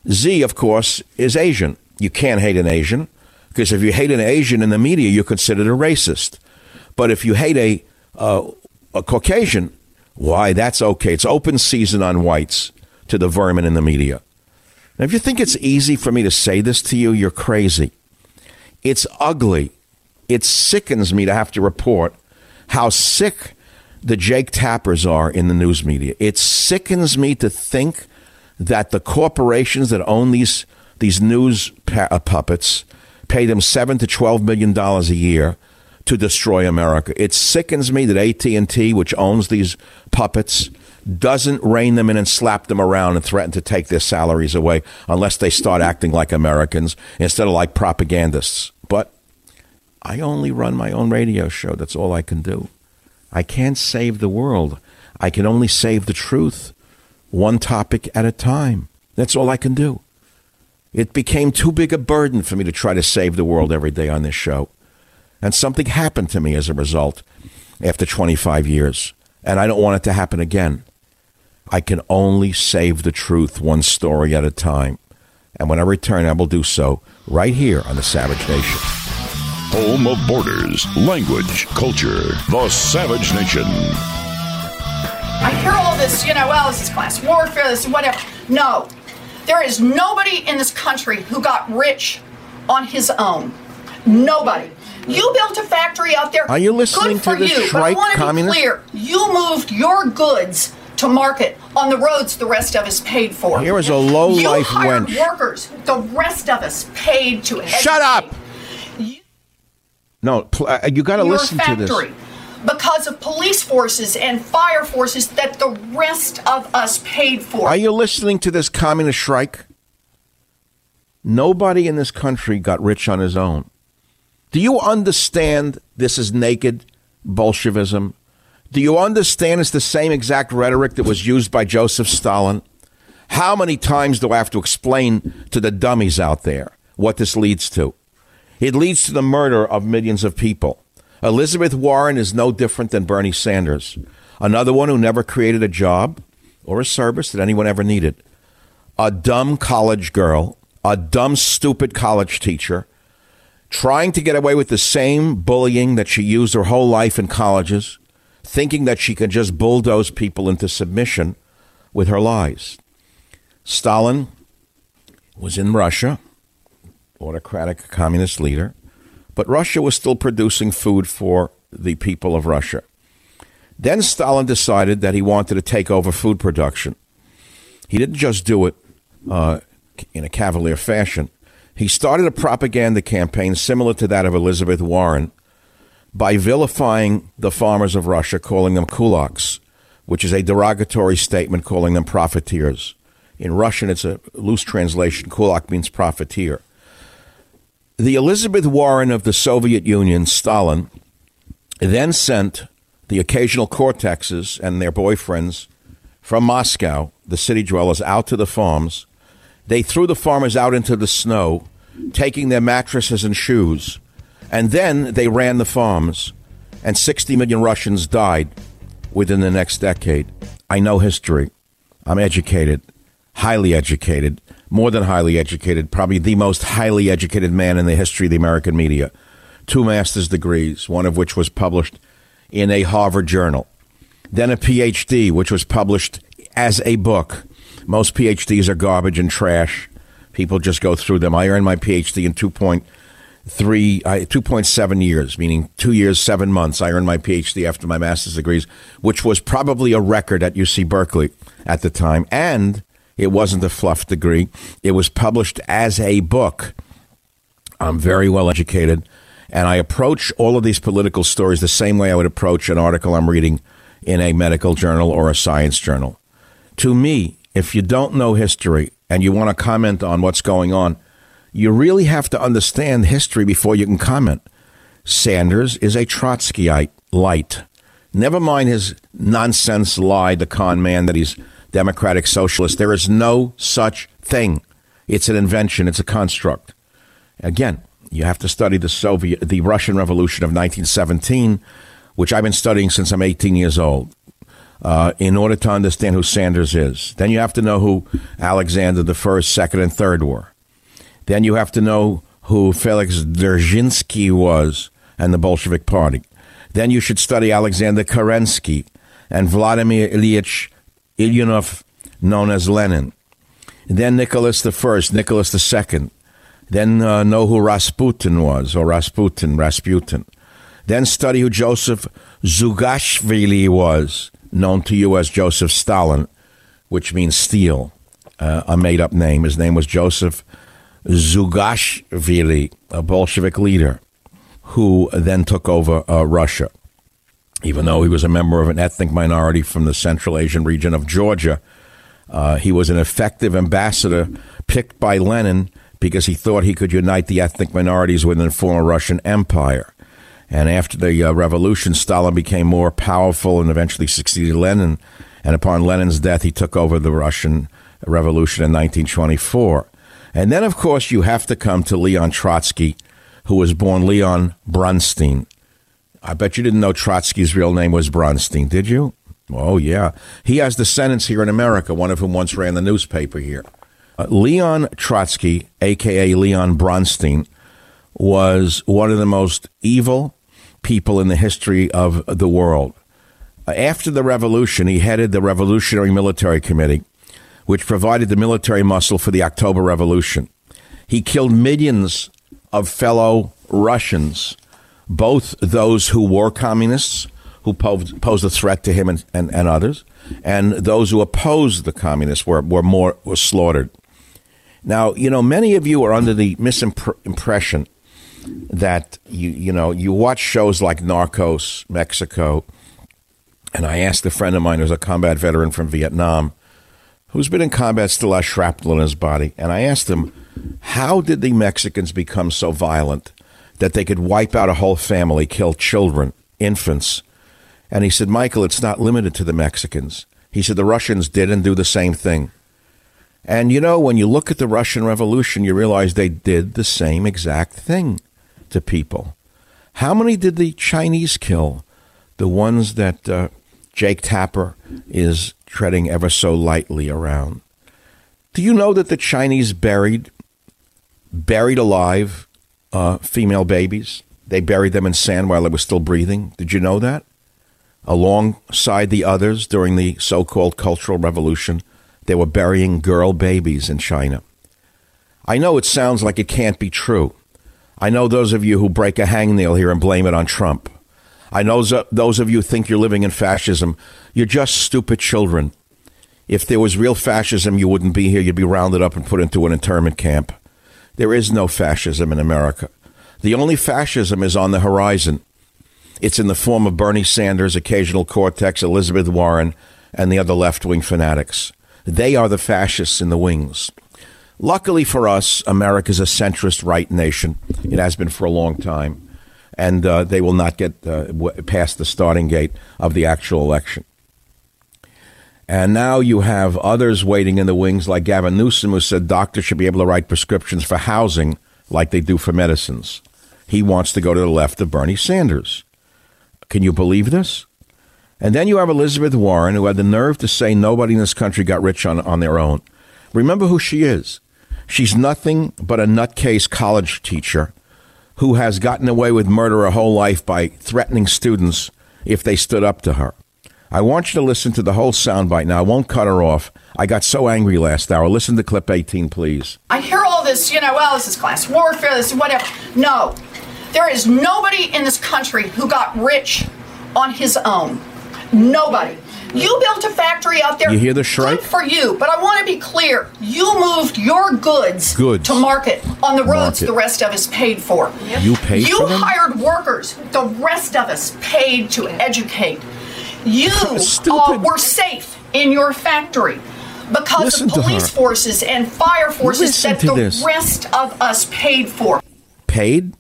Xi, of course, is Asian. You can't hate an Asian, because if you hate an Asian in the media, you're considered a racist. But if you hate a Caucasian, why, that's okay. It's open season on whites to the vermin in the media. Now, if you think it's easy for me to say this to you, you're crazy. It's ugly. It sickens me to have to report how sick the Jake Tappers are in the news media. It sickens me to think that the corporations that own these news puppets pay them $7 to $12 million a year to destroy America. It sickens me that AT&T, which owns these puppets, doesn't rein them in and slap them around and threaten to take their salaries away unless they start acting like Americans instead of like propagandists. But I only run my own radio show. That's all I can do. I can't save the world. I can only save the truth, one topic at a time. That's all I can do. It became too big a burden for me to try to save the world every day on this show. And something happened to me as a result after 25 years. And I don't want it to happen again. I can only save the truth one story at a time. And when I return, I will do so right here on The Savage Nation. Home of borders, language, culture, The Savage Nation. I hear all this, this is class warfare, this is whatever. No, there is nobody in this country who got rich on his own. Nobody. You built a factory out there. Are you listening to this shrike communist? But I want to be clear, you moved your goods to market on the roads, the rest of us paid for. Here is a low-life wench. You hired workers, the rest of us paid to educate. Shut up! You got to listen to this. Because of police forces and fire forces that the rest of us paid for. Are you listening to this communist shrike? Nobody in this country got rich on his own. Do you understand this is naked Bolshevism? Do you understand it's the same exact rhetoric that was used by Joseph Stalin? How many times do I have to explain to the dummies out there what this leads to? It leads to the murder of millions of people. Elizabeth Warren is no different than Bernie Sanders, another one who never created a job or a service that anyone ever needed. A dumb college girl, a dumb, stupid college teacher, trying to get away with the same bullying that she used her whole life in colleges, thinking that she could just bulldoze people into submission with her lies. Stalin was in Russia, autocratic communist leader, but Russia was still producing food for the people of Russia. Then Stalin decided that he wanted to take over food production. He didn't just do it in a cavalier fashion. He started a propaganda campaign similar to that of Elizabeth Warren, by vilifying the farmers of Russia, calling them kulaks, which is a derogatory statement, calling them profiteers. In Russian, it's a loose translation. Kulak means profiteer. The Elizabeth Warren of the Soviet Union, Stalin, then sent the occasional cortexes and their boyfriends from Moscow, the city dwellers, out to the farms. They threw the farmers out into the snow, taking their mattresses and shoes. And then they ran the farms, and 60 million Russians died within the next decade. I know history. I'm educated, highly educated, more than highly educated, probably the most highly educated man in the history of the American media. 2 master's degrees, one of which was published in a Harvard journal. Then a PhD, which was published as a book. Most PhDs are garbage and trash. People just go through them. I earned my PhD in 2.7 years, meaning 2 years, 7 months. I earned my PhD after my master's degrees, which was probably a record at UC Berkeley at the time. And it wasn't a fluff degree. It was published as a book. I'm very well educated. And I approach all of these political stories the same way I would approach an article I'm reading in a medical journal or a science journal. To me, if you don't know history and you want to comment on what's going on, you really have to understand history before you can comment. Sanders is a Trotskyite light. Never mind his nonsense lie, the con man, that he's democratic socialist. There is no such thing. It's an invention. It's a construct. Again, you have to study the Russian Revolution of 1917, which I've been studying since I'm 18 years old, in order to understand who Sanders is. Then you have to know who Alexander the First, Second, and Third were. Then you have to know who Felix Dzerzhinsky was and the Bolshevik Party. Then you should study Alexander Kerensky and Vladimir Ilyich Ulyanov, known as Lenin. Then Nicholas I, Nicholas II. Then know who Rasputin was, or Rasputin. Then study who Joseph Zugashvili was, known to you as Joseph Stalin, which means steel, a made-up name. His name was Joseph Zugashvili, a Bolshevik leader who then took over Russia, even though he was a member of an ethnic minority from the Central Asian region of Georgia. He was an effective ambassador picked by Lenin because he thought he could unite the ethnic minorities within the former Russian Empire. And after the revolution, Stalin became more powerful and eventually succeeded Lenin. And upon Lenin's death, he took over the Russian Revolution in 1924. And then, of course, you have to come to Leon Trotsky, who was born Leon Bronstein. I bet you didn't know Trotsky's real name was Bronstein, did you? Oh, yeah. He has descendants here in America, one of whom once ran the newspaper here. Leon Trotsky, a.k.a. Leon Bronstein, was one of the most evil people in the history of the world. After the revolution, he headed the Revolutionary Military Committee, which provided the military muscle for the October Revolution. He killed millions of fellow Russians, both those who were communists, who posed a threat to him and others, and those who opposed the communists were slaughtered. Now, you know, many of you are under the misimpression that, you watch shows like Narcos, Mexico, and I asked a friend of mine who's a combat veteran from Vietnam, who's been in combat, still has shrapnel in his body, and I asked him, how did the Mexicans become so violent that they could wipe out a whole family, kill children, infants? And he said, Michael, it's not limited to the Mexicans. He said the Russians did and do the same thing. And, you know, when you look at the Russian Revolution, you realize they did the same exact thing to people. How many did the Chinese kill? The ones that Jake Tapper is treading ever so lightly around. Do you know that the Chinese buried alive female babies? They buried them in sand while they were still breathing. Did you know that? Alongside the others during the so-called Cultural Revolution, they were burying girl babies in China. I know it sounds like it can't be true. I know those of you who break a hangnail here and blame it on Trump. I know those of you who think you're living in fascism. You're just stupid children. If there was real fascism, you wouldn't be here. You'd be rounded up and put into an internment camp. There is no fascism in America. The only fascism is on the horizon. It's in the form of Bernie Sanders, Occasional Cortex, Elizabeth Warren, and the other left-wing fanatics. They are the fascists in the wings. Luckily for us, America's a centrist right nation. It has been for a long time. And they will not get past the starting gate of the actual election. And now you have others waiting in the wings, like Gavin Newsom, who said doctors should be able to write prescriptions for housing like they do for medicines. He wants to go to the left of Bernie Sanders. Can you believe this? And then you have Elizabeth Warren, who had the nerve to say nobody in this country got rich on their own. Remember who she is. She's nothing but a nutcase college teacher who has gotten away with murder her whole life by threatening students if they stood up to her. I want you to listen to the whole soundbite now. I won't cut her off. I got so angry last hour. Listen to clip 18, please. I hear all this, this is class warfare, this is whatever. No, there is nobody in this country who got rich on his own. Nobody. You built a factory out there. You hear the shrike? Good for you. But I want to be clear. You moved your goods to market on the roads. Market. The rest of us paid for. Yep. You paid for them? You hired workers. The rest of us paid to educate. You were safe in your factory because of police forces and fire forces that the rest of us paid for. Paid?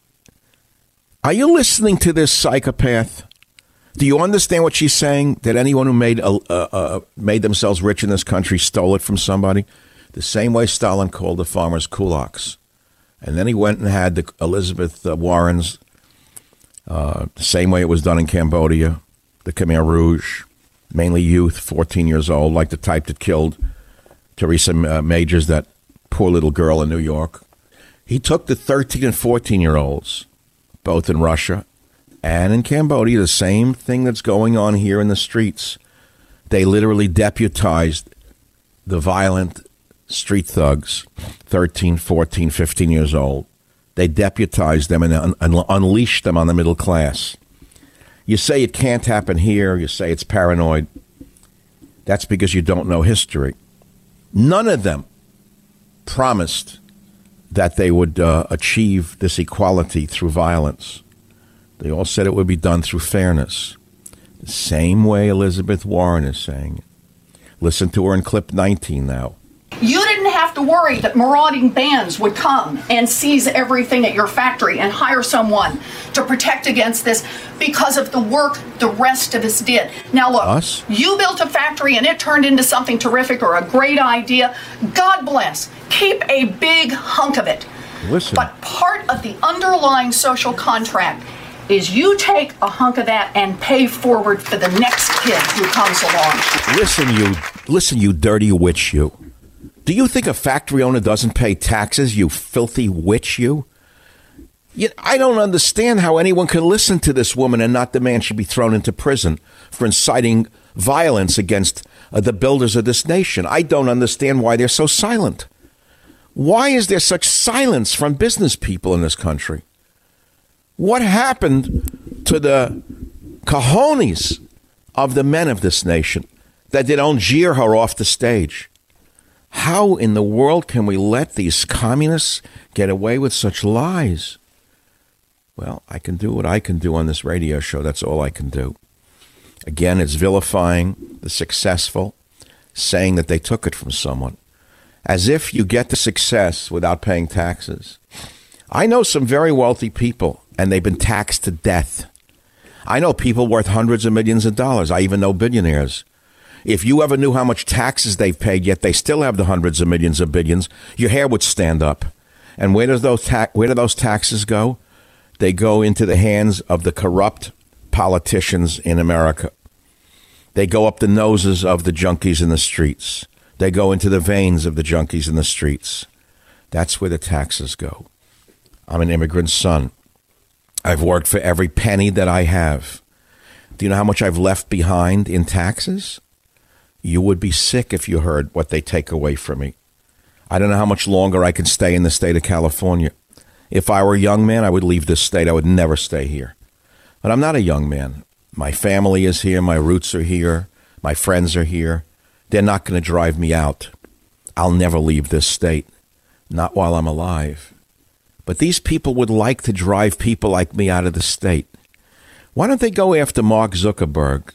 Are you listening to this psychopath? Do you understand what she's saying? That anyone who made themselves rich in this country stole it from somebody? The same way Stalin called the farmers kulaks. And then he went and had the Elizabeth Warren's, the same way it was done in Cambodia, the Khmer Rouge, mainly youth, 14 years old, like the type that killed Teresa Majors, that poor little girl in New York. He took the 13 and 14-year-olds, both in Russia and in Cambodia, the same thing that's going on here in the streets. They literally deputized the violent street thugs, 13, 14, 15 years old. They deputized them and unleashed them on the middle class. You say it can't happen here. You say it's paranoid. That's because you don't know history. None of them promised that they would achieve this equality through violence. They all said it would be done through fairness. The same way Elizabeth Warren is saying it. Listen to her in clip 19 now. You didn't have to to worry that marauding bands would come and seize everything at your factory and hire someone to protect against this because of the work the rest of us did. Now look, you built a factory and it turned into something terrific or a great idea. God bless. Keep a big hunk of it. Listen. But part of the underlying social contract is you take a hunk of that and pay forward for the next kid who comes along. Listen, you dirty witch, you. Do you think a factory owner doesn't pay taxes, you filthy witch, you? I don't understand how anyone can listen to this woman and not demand she be thrown into prison for inciting violence against the builders of this nation. I don't understand why they're so silent. Why is there such silence from business people in this country? What happened to the cojones of the men of this nation that they don't jeer her off the stage? How in the world can we let these communists get away with such lies? Well, I can do what I can do on this radio show. That's all I can do. Again, it's vilifying the successful, saying that they took it from someone. As if you get the success without paying taxes. I know some very wealthy people, and they've been taxed to death. I know people worth hundreds of millions of dollars. I even know billionaires. If you ever knew how much taxes they've paid, yet they still have the hundreds of millions of billions, your hair would stand up. And where do those taxes go? They go into the hands of the corrupt politicians in America. They go up the noses of the junkies in the streets. They go into the veins of the junkies in the streets. That's where the taxes go. I'm an immigrant son. I've worked for every penny that I have. Do you know how much I've left behind in taxes? You would be sick if you heard what they take away from me. I don't know how much longer I can stay in the state of California. If I were a young man, I would leave this state. I would never stay here. But I'm not a young man. My family is here. My roots are here. My friends are here. They're not going to drive me out. I'll never leave this state, not while I'm alive. But these people would like to drive people like me out of the state. Why don't they go after Mark Zuckerberg?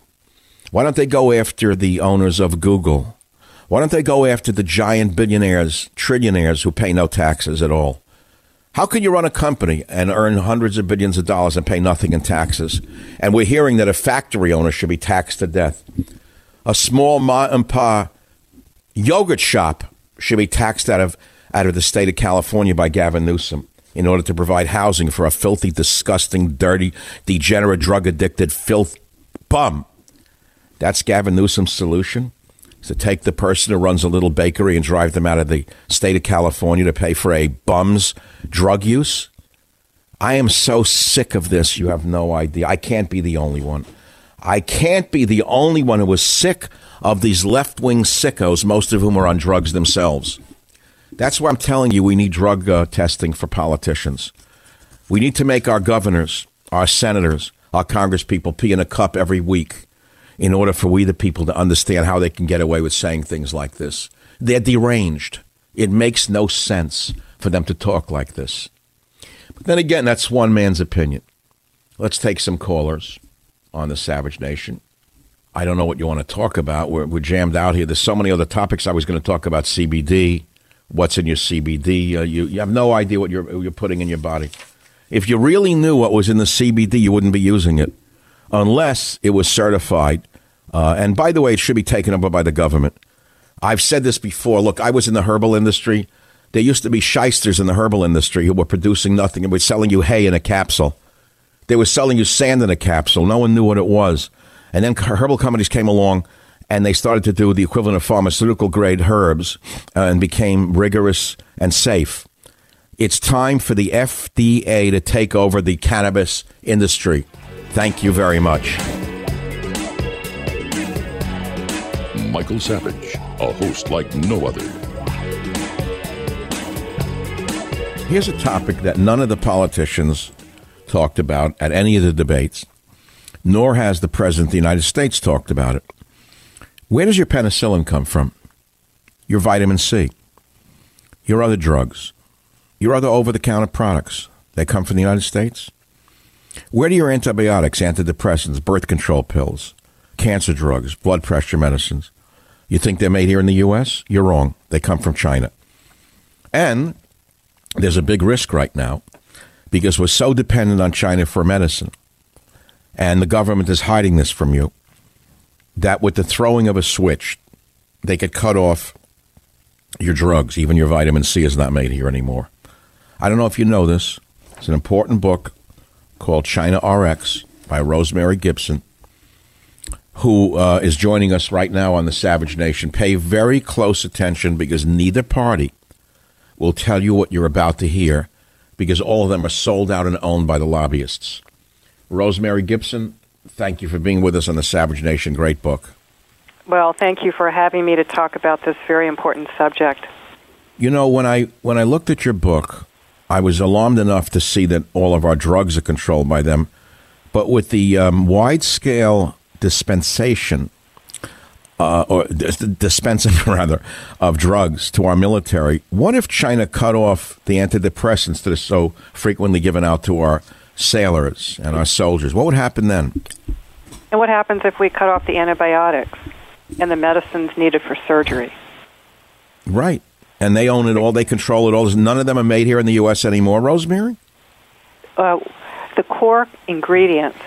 Why don't they go after the owners of Google? Why don't they go after the giant billionaires, trillionaires who pay no taxes at all? How can you run a company and earn hundreds of billions of dollars and pay nothing in taxes? And we're hearing that a factory owner should be taxed to death. A small ma and pa yogurt shop should be taxed out of the state of California by Gavin Newsom in order to provide housing for a filthy, disgusting, dirty, degenerate, drug-addicted, filth bum. That's Gavin Newsom's solution, is to take the person who runs a little bakery and drive them out of the state of California to pay for a bum's drug use. I am so sick of this, you have no idea. I can't be the only one. I can't be the only one who is sick of these left-wing sickos, most of whom are on drugs themselves. That's why I'm telling you we need drug testing for politicians. We need to make our governors, our senators, our congresspeople pee in a cup every week in order for we the people to understand how they can get away with saying things like this. They're deranged. It makes no sense for them to talk like this. But then again, that's one man's opinion. Let's take some callers on the Savage Nation. I don't know what you want to talk about. We're jammed out here. There's so many other topics. I was going to talk about CBD. What's in your CBD? You have no idea what you're putting in your body. If you really knew what was in the CBD, you wouldn't be using it unless it was certified. And by the way, it should be taken over by the government. I've said this before. Look, I was in the herbal industry. There used to be shysters in the herbal industry who were producing nothing and were selling you hay in a capsule. They were selling you sand in a capsule. No one knew what it was. And then herbal companies came along and they started to do the equivalent of pharmaceutical grade herbs and became rigorous and safe. It's time for the FDA to take over the cannabis industry. Thank you very much. Michael Savage, a host like no other. Here's a topic that none of the politicians talked about at any of the debates, nor has the president of the United States talked about it. Where does your penicillin come from? Your vitamin C, your other drugs, your other over-the-counter products, they come from the United States? Where do your antibiotics, antidepressants, birth control pills, cancer drugs, blood pressure medicines? You think they're made here in the U.S.? You're wrong. They come from China. And there's a big risk right now because we're so dependent on China for medicine, and the government is hiding this from you, that with the throwing of a switch, they could cut off your drugs. Even your vitamin C is not made here anymore. I don't know if you know this. It's an important book called China Rx by Rosemary Gibson, who is joining us right now on the Savage Nation. Pay very close attention, because neither party will tell you what you're about to hear, because all of them are sold out and owned by the lobbyists. Rosemary Gibson, thank you for being with us on the Savage Nation. Great book. Well, thank you for having me to talk about this very important subject. You know, when I looked at your book, I was alarmed enough to see that all of our drugs are controlled by them. But with the wide-scale dispensation, dispensing, of drugs to our military, what if China cut off the antidepressants that are so frequently given out to our sailors and our soldiers? What would happen then? And what happens if we cut off the antibiotics and the medicines needed for surgery? Right. And they own it all. They control it all. None of them are made here in the U.S. anymore, Rosemary? The core ingredients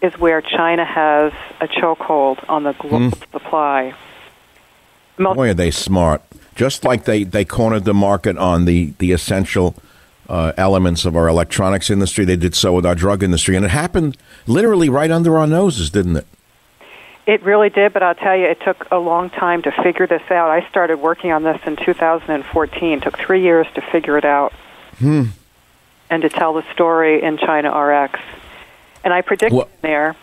is where China has a chokehold on the global supply. Boy, are they smart. Just like they cornered the market on the essential elements of our electronics industry, they did so with our drug industry. And it happened literally right under our noses, didn't it? It really did, but I'll tell you, it took a long time to figure this out. I started working on this in 2014. It took 3 years to figure it out and to tell the story in China Rx. And I predicted there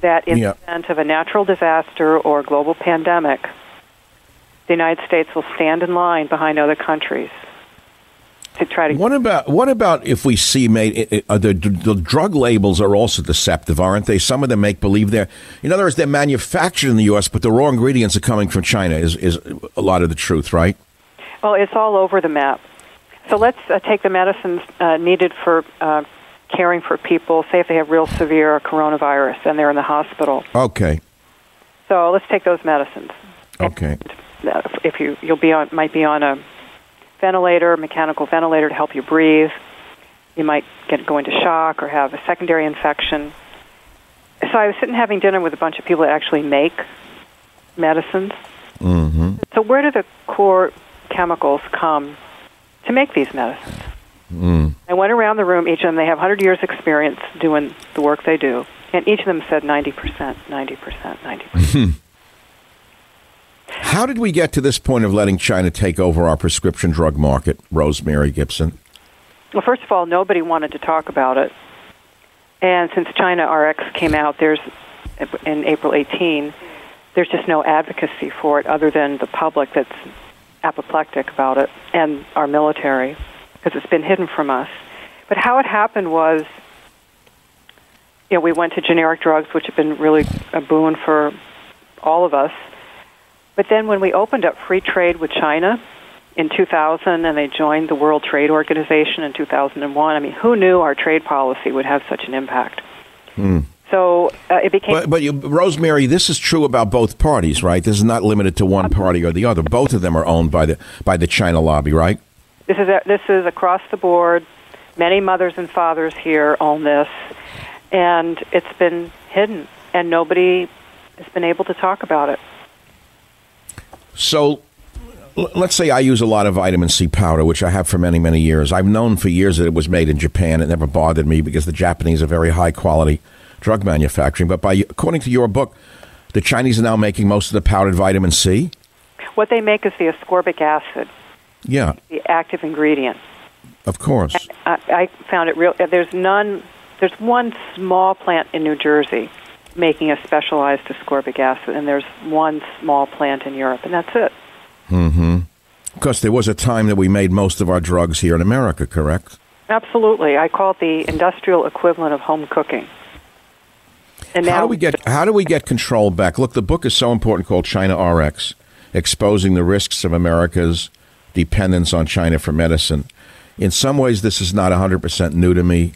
that in the event of a natural disaster or global pandemic, the United States will stand in line behind other countries to try to... What about if we see the drug labels are also deceptive, aren't they? Some of them make believe they're... In other words, they're manufactured in the U.S., but the raw ingredients are coming from China is a lot of the truth, right? Well, it's all over the map. So let's take the medicines needed for caring for people, say if they have real severe coronavirus and they're in the hospital. Okay. So let's take those medicines. Okay. And if you might be on a ventilator, mechanical ventilator to help you breathe. You might go into shock or have a secondary infection. So I was sitting having dinner with a bunch of people that actually make medicines. Mm-hmm. So where do the core chemicals come to make these medicines? Mm. I went around the room, each of them, they have 100 years experience doing the work they do, and each of them said 90%, 90%, 90%. How did we get to this point of letting China take over our prescription drug market, Rosemary Gibson? Well, first of all, nobody wanted to talk about it. And since China Rx came out in April 18, there's just no advocacy for it other than the public that's apoplectic about it and our military, because it's been hidden from us. But how it happened was, you know, we went to generic drugs, which have been really a boon for all of us. But then when we opened up free trade with China in 2000 and they joined the World Trade Organization in 2001, I mean, who knew our trade policy would have such an impact? Mm. So it became... But Rosemary, this is true about both parties, right? This is not limited to one party or the other. Both of them are owned by the China lobby, right? This is across the board. Many mothers and fathers here own this. And it's been hidden, and nobody has been able to talk about it. So let's say I use a lot of vitamin C powder, which I have for many, many years. I've known for years that it was made in Japan. It never bothered me because the Japanese are very high quality drug manufacturing. But according to your book, the Chinese are now making most of the powdered vitamin C? What they make is the ascorbic acid. Yeah. The active ingredient. Of course. I found it real. There's one small plant in New Jersey making a specialized ascorbic acid, and there's one small plant in Europe, and that's it. Mm-hmm. Because there was a time that we made most of our drugs here in America, correct? Absolutely. I call it the industrial equivalent of home cooking. And now how do we get control back? Look, the book is so important, called China Rx, Exposing the Risks of America's Dependence on China for Medicine. In some ways, this is not 100% new to me.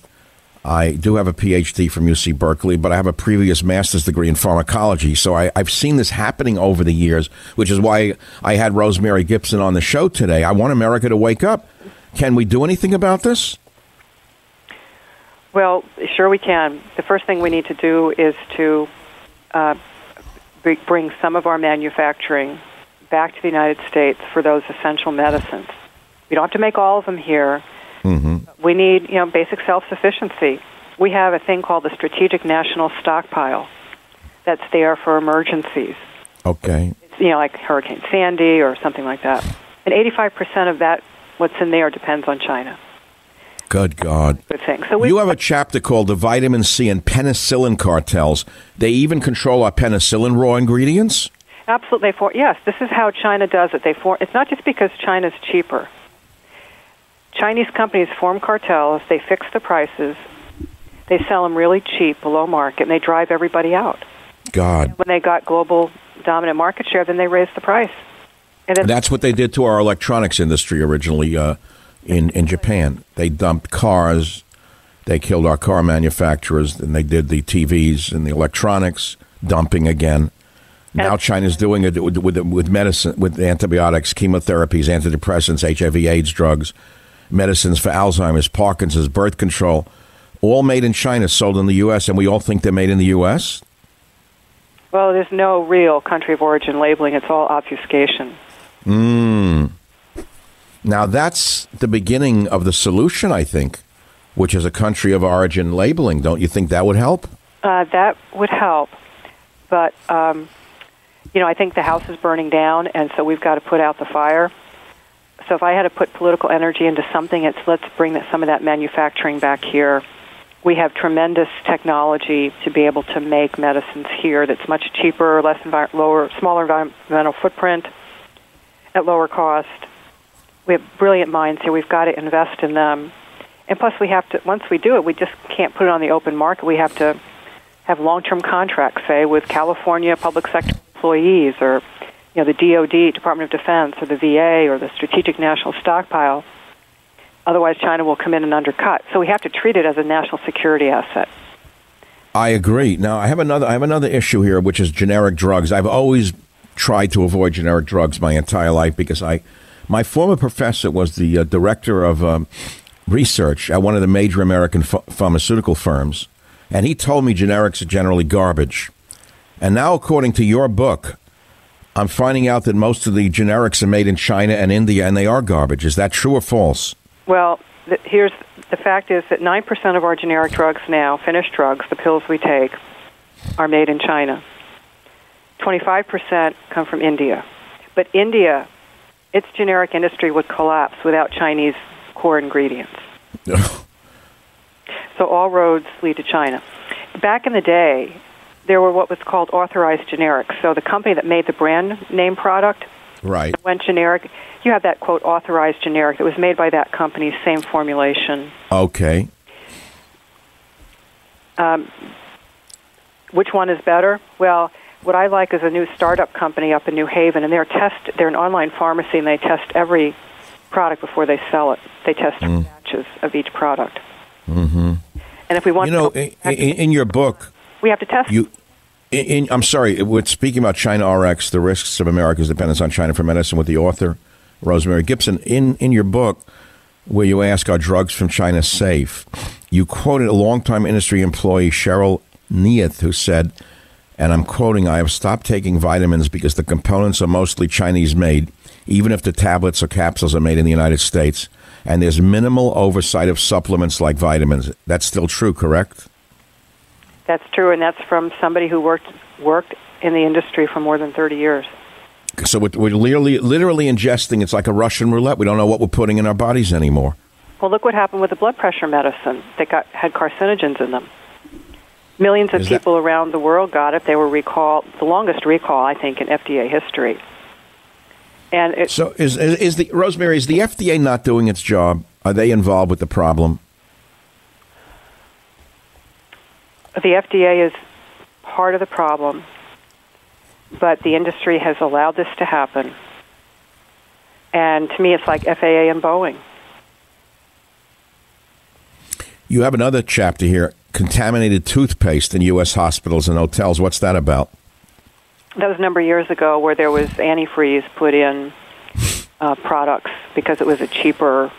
I do have a PhD from UC Berkeley, but I have a previous master's degree in pharmacology. So I've seen this happening over the years, which is why I had Rosemary Gibson on the show today. I want America to wake up. Can we do anything about this? Well, sure we can. The first thing we need to do is to bring some of our manufacturing back to the United States for those essential medicines. We don't have to make all of them here. Mm-hmm. We need, you know, basic self-sufficiency. We have a thing called the Strategic National Stockpile that's there for emergencies. Okay. It's, you know, like Hurricane Sandy or something like that. And 85% of that, what's in there, depends on China. Good God. Good thing. So you have a chapter called The Vitamin C and Penicillin Cartels. They even control our penicillin raw ingredients? Absolutely. Yes, this is how China does it. It's not just because China's cheaper. Chinese companies form cartels, they fix the prices, they sell them really cheap, below market, and they drive everybody out. God. And when they got global dominant market share, then they raised the price. And that's what they did to our electronics industry originally in Japan. They dumped cars, they killed our car manufacturers, and they did the TVs and the electronics, dumping again. Now China's doing it with medicine, with antibiotics, chemotherapies, antidepressants, HIV/AIDS drugs, medicines for Alzheimer's, Parkinson's, birth control, all made in China, sold in the U.S., and we all think they're made in the U.S.? Well, there's no real country of origin labeling. It's all obfuscation. Now, that's the beginning of the solution, I think, which is a country of origin labeling. Don't you think that would help? That would help. But, you know, I think the house is burning down, and so we've got to put out the fire. So if I had to put political energy into something, it's let's bring some of that manufacturing back here. We have tremendous technology to be able to make medicines here that's much cheaper, less smaller environmental footprint, at lower cost. We have brilliant minds here. We've got to invest in them. And plus, we have to, once we do it, we just can't put it on the open market. We have to have long-term contracts, say, with California public sector employees or, you know, the DOD, Department of Defense, or the VA, or the Strategic National Stockpile. Otherwise, China will come in and undercut. So we have to treat it as a national security asset. I agree. Now, I have another issue here, which is generic drugs. I've always tried to avoid generic drugs my entire life because my former professor was the director of research at one of the major American pharmaceutical firms, and he told me generics are generally garbage. And now, according to your book, I'm finding out that most of the generics are made in China and India, and they are garbage. Is that true or false? Well, here's the fact is that 9% of our generic drugs now, finished drugs, the pills we take, are made in China. 25% come from India. But India, its generic industry would collapse without Chinese core ingredients. So all roads lead to China. Back in the day, there were what was called authorized generics. So the company that made the brand name product, right, went generic. You have that, quote, authorized generic that was made by that company, same formulation. Okay. Which one is better? Well, what I like is a new startup company up in New Haven, and they're an online pharmacy, and they test every product before they sell it. They test batches of each product. Mm-hmm. And if we want, you know, to in your book, we have to test you. I'm sorry, we're speaking about China Rx, the risks of America's dependence on China for medicine, with the author, Rosemary Gibson. In your book, where you ask, are drugs from China safe? You quoted a longtime industry employee, Cheryl Neath, who said, and I'm quoting, "I have stopped taking vitamins because the components are mostly Chinese-made, even if the tablets or capsules are made in the United States, and there's minimal oversight of supplements like vitamins." That's still true, correct? That's true, and that's from somebody who worked in the industry for more than 30 years. So we're literally ingesting. It's like a Russian roulette. We don't know what we're putting in our bodies anymore. Well, look what happened with the blood pressure medicine that had carcinogens in them. Millions of people around the world got it. They were recalled, the longest recall, I think, in FDA history. And so Rosemary, is the FDA not doing its job? Are they involved with the problem? The FDA is part of the problem, but the industry has allowed this to happen. And to me, it's like FAA and Boeing. You have another chapter here, contaminated toothpaste in U.S. hospitals and hotels. What's that about? That was a number of years ago where there was antifreeze put in products because it was a cheaper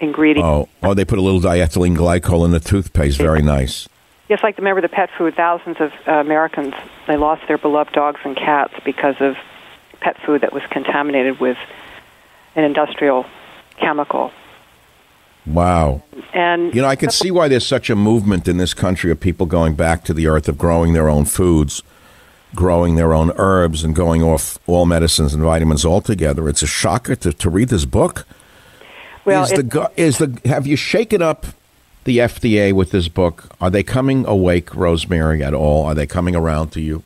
ingredient. Oh, they put a little diethylene glycol in the toothpaste. Very nice. Yes, like remember the pet food. Thousands of Americans, they lost their beloved dogs and cats because of pet food that was contaminated with an industrial chemical. Wow. And you know, I can see why there's such a movement in this country of people going back to the earth, of growing their own foods, growing their own herbs, and going off all medicines and vitamins altogether. It's a shocker to read this book. Well, have you shaken up the FDA with this book? Are they coming awake, Rosemary, at all? Are they coming around to you?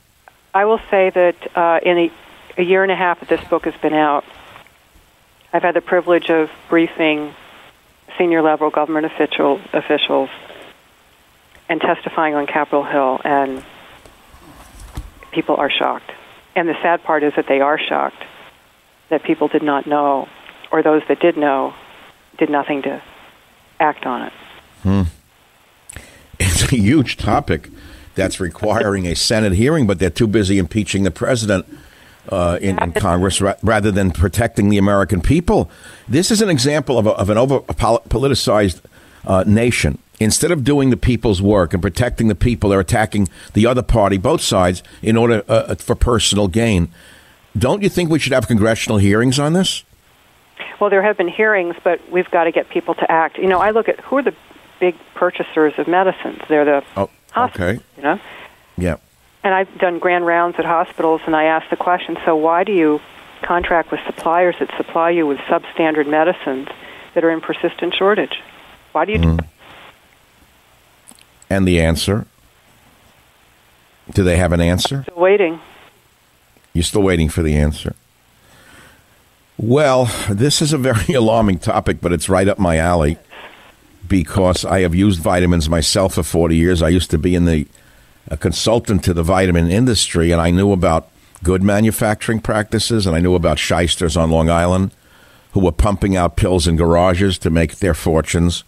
I will say that in a year and a half that this book has been out, I've had the privilege of briefing senior-level government officials and testifying on Capitol Hill, and people are shocked. And the sad part is that they are shocked that people did not know, or those that did know did nothing to act on it. It's a huge topic that's requiring a Senate hearing, but they're too busy impeaching the president in Congress rather than protecting the American people. This is an example of an over-politicized nation. Instead of doing the people's work and protecting the people, they're attacking the other party, both sides, in order for personal gain. Don't you think we should have congressional hearings on this? Well, there have been hearings, but we've got to get people to act. You know, I look at who are the big purchasers of medicines. They're the hospitals, okay. You know? Yeah. And I've done grand rounds at hospitals, and I asked the question, so why do you contract with suppliers that supply you with substandard medicines that are in persistent shortage? Why do you do that? And the answer? Do they have an answer? Still waiting. You're still waiting for the answer. Well, this is a very alarming topic, but it's right up my alley because I have used vitamins myself for 40 years. I used to be a consultant to the vitamin industry, and I knew about good manufacturing practices, and I knew about shysters on Long Island who were pumping out pills in garages to make their fortunes.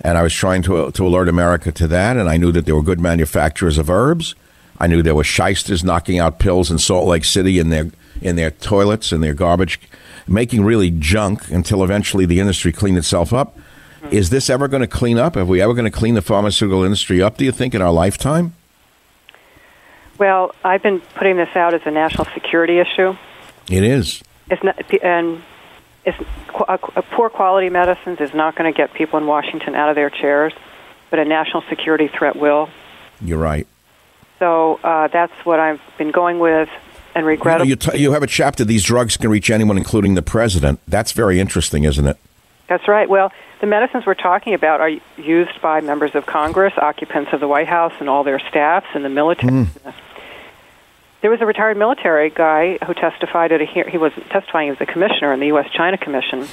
And I was trying to alert America to that, and I knew that there were good manufacturers of herbs. I knew there were shysters knocking out pills in Salt Lake City in their toilets, in their garbage, making really junk until eventually the industry cleaned itself up. Mm-hmm. Is this ever going to clean up? Are we ever going to clean the pharmaceutical industry up, do you think, in our lifetime? Well, I've been putting this out as a national security issue. It is. It's not, and it's, poor quality medicines is not going to get people in Washington out of their chairs, but a national security threat will. You're right. So that's what I've been going with, and regrettably... You have a chapter, these drugs can reach anyone, including the president. That's very interesting, isn't it? That's right. Well, the medicines we're talking about are used by members of Congress, occupants of the White House, and all their staffs, and the military. There was a retired military guy who testified at a hearing. He wasn't testifying, he was a commissioner in the U.S.-China Commission.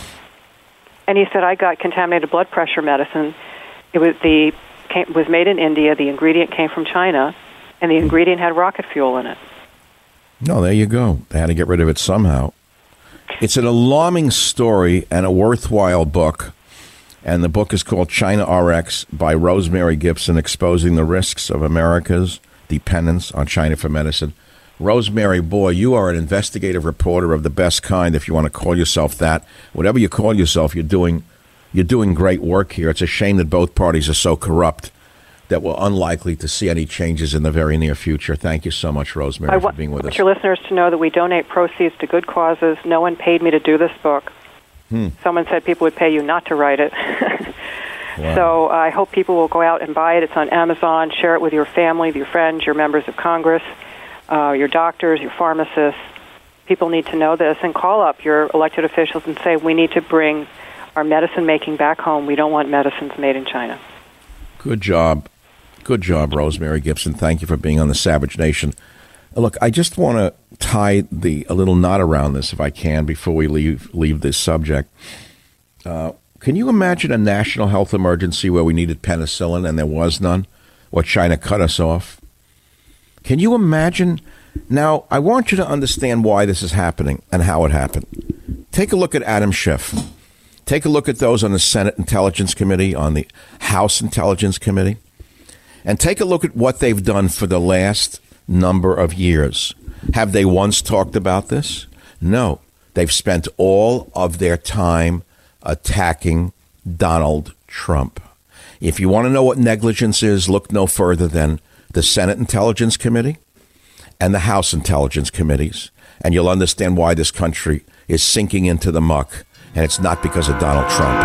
And he said, I got contaminated blood pressure medicine. It was made in India. The ingredient came from China, and the ingredient had rocket fuel in it. No, there you go. They had to get rid of it somehow. It's an alarming story and a worthwhile book. And the book is called China Rx by Rosemary Gibson, Exposing the Risks of America's Dependence on China for Medicine. Rosemary, boy, you are an investigative reporter of the best kind, if you want to call yourself that. Whatever you call yourself, you're doing great work here. It's a shame that both parties are so corrupt that we're unlikely to see any changes in the very near future. Thank you so much, Rosemary, for being with us. I want your listeners to know that we donate proceeds to good causes. No one paid me to do this book. Someone said people would pay you not to write it. Wow. So I hope people will go out and buy it. It's on Amazon. Share it with your family, your friends, your members of Congress, your doctors, your pharmacists. People need to know this, and call up your elected officials and say, we need to bring our medicine making back home. We don't want medicines made in China. Good job. Good job, Rosemary Gibson. Thank you for being on the Savage Nation. Look, I just want to tie a little knot around this, if I can, before we leave this subject. Can you imagine a national health emergency where we needed penicillin and there was none, or China cut us off? Can you imagine? Now, I want you to understand why this is happening and how it happened. Take a look at Adam Schiff. Take a look at those on the Senate Intelligence Committee, on the House Intelligence Committee, and take a look at what they've done for the last number of years. Have they once talked about this? No. They've spent all of their time attacking Donald Trump. If you want to know what negligence is, look no further than the Senate Intelligence Committee and the House Intelligence Committees, and you'll understand why this country is sinking into the muck, and it's not because of Donald Trump.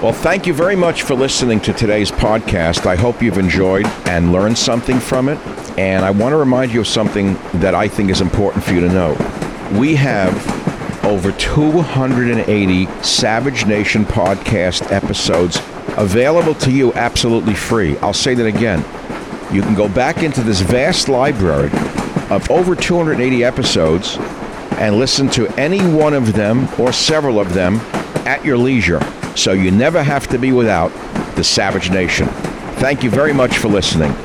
Well, thank you very much for listening to today's podcast. I hope you've enjoyed and learned something from it. And I want to remind you of something that I think is important for you to know. We have over 280 Savage Nation podcast episodes available to you absolutely free. I'll say that again. You can go back into this vast library of over 280 episodes and listen to any one of them or several of them at your leisure. So you never have to be without the Savage Nation. Thank you very much for listening.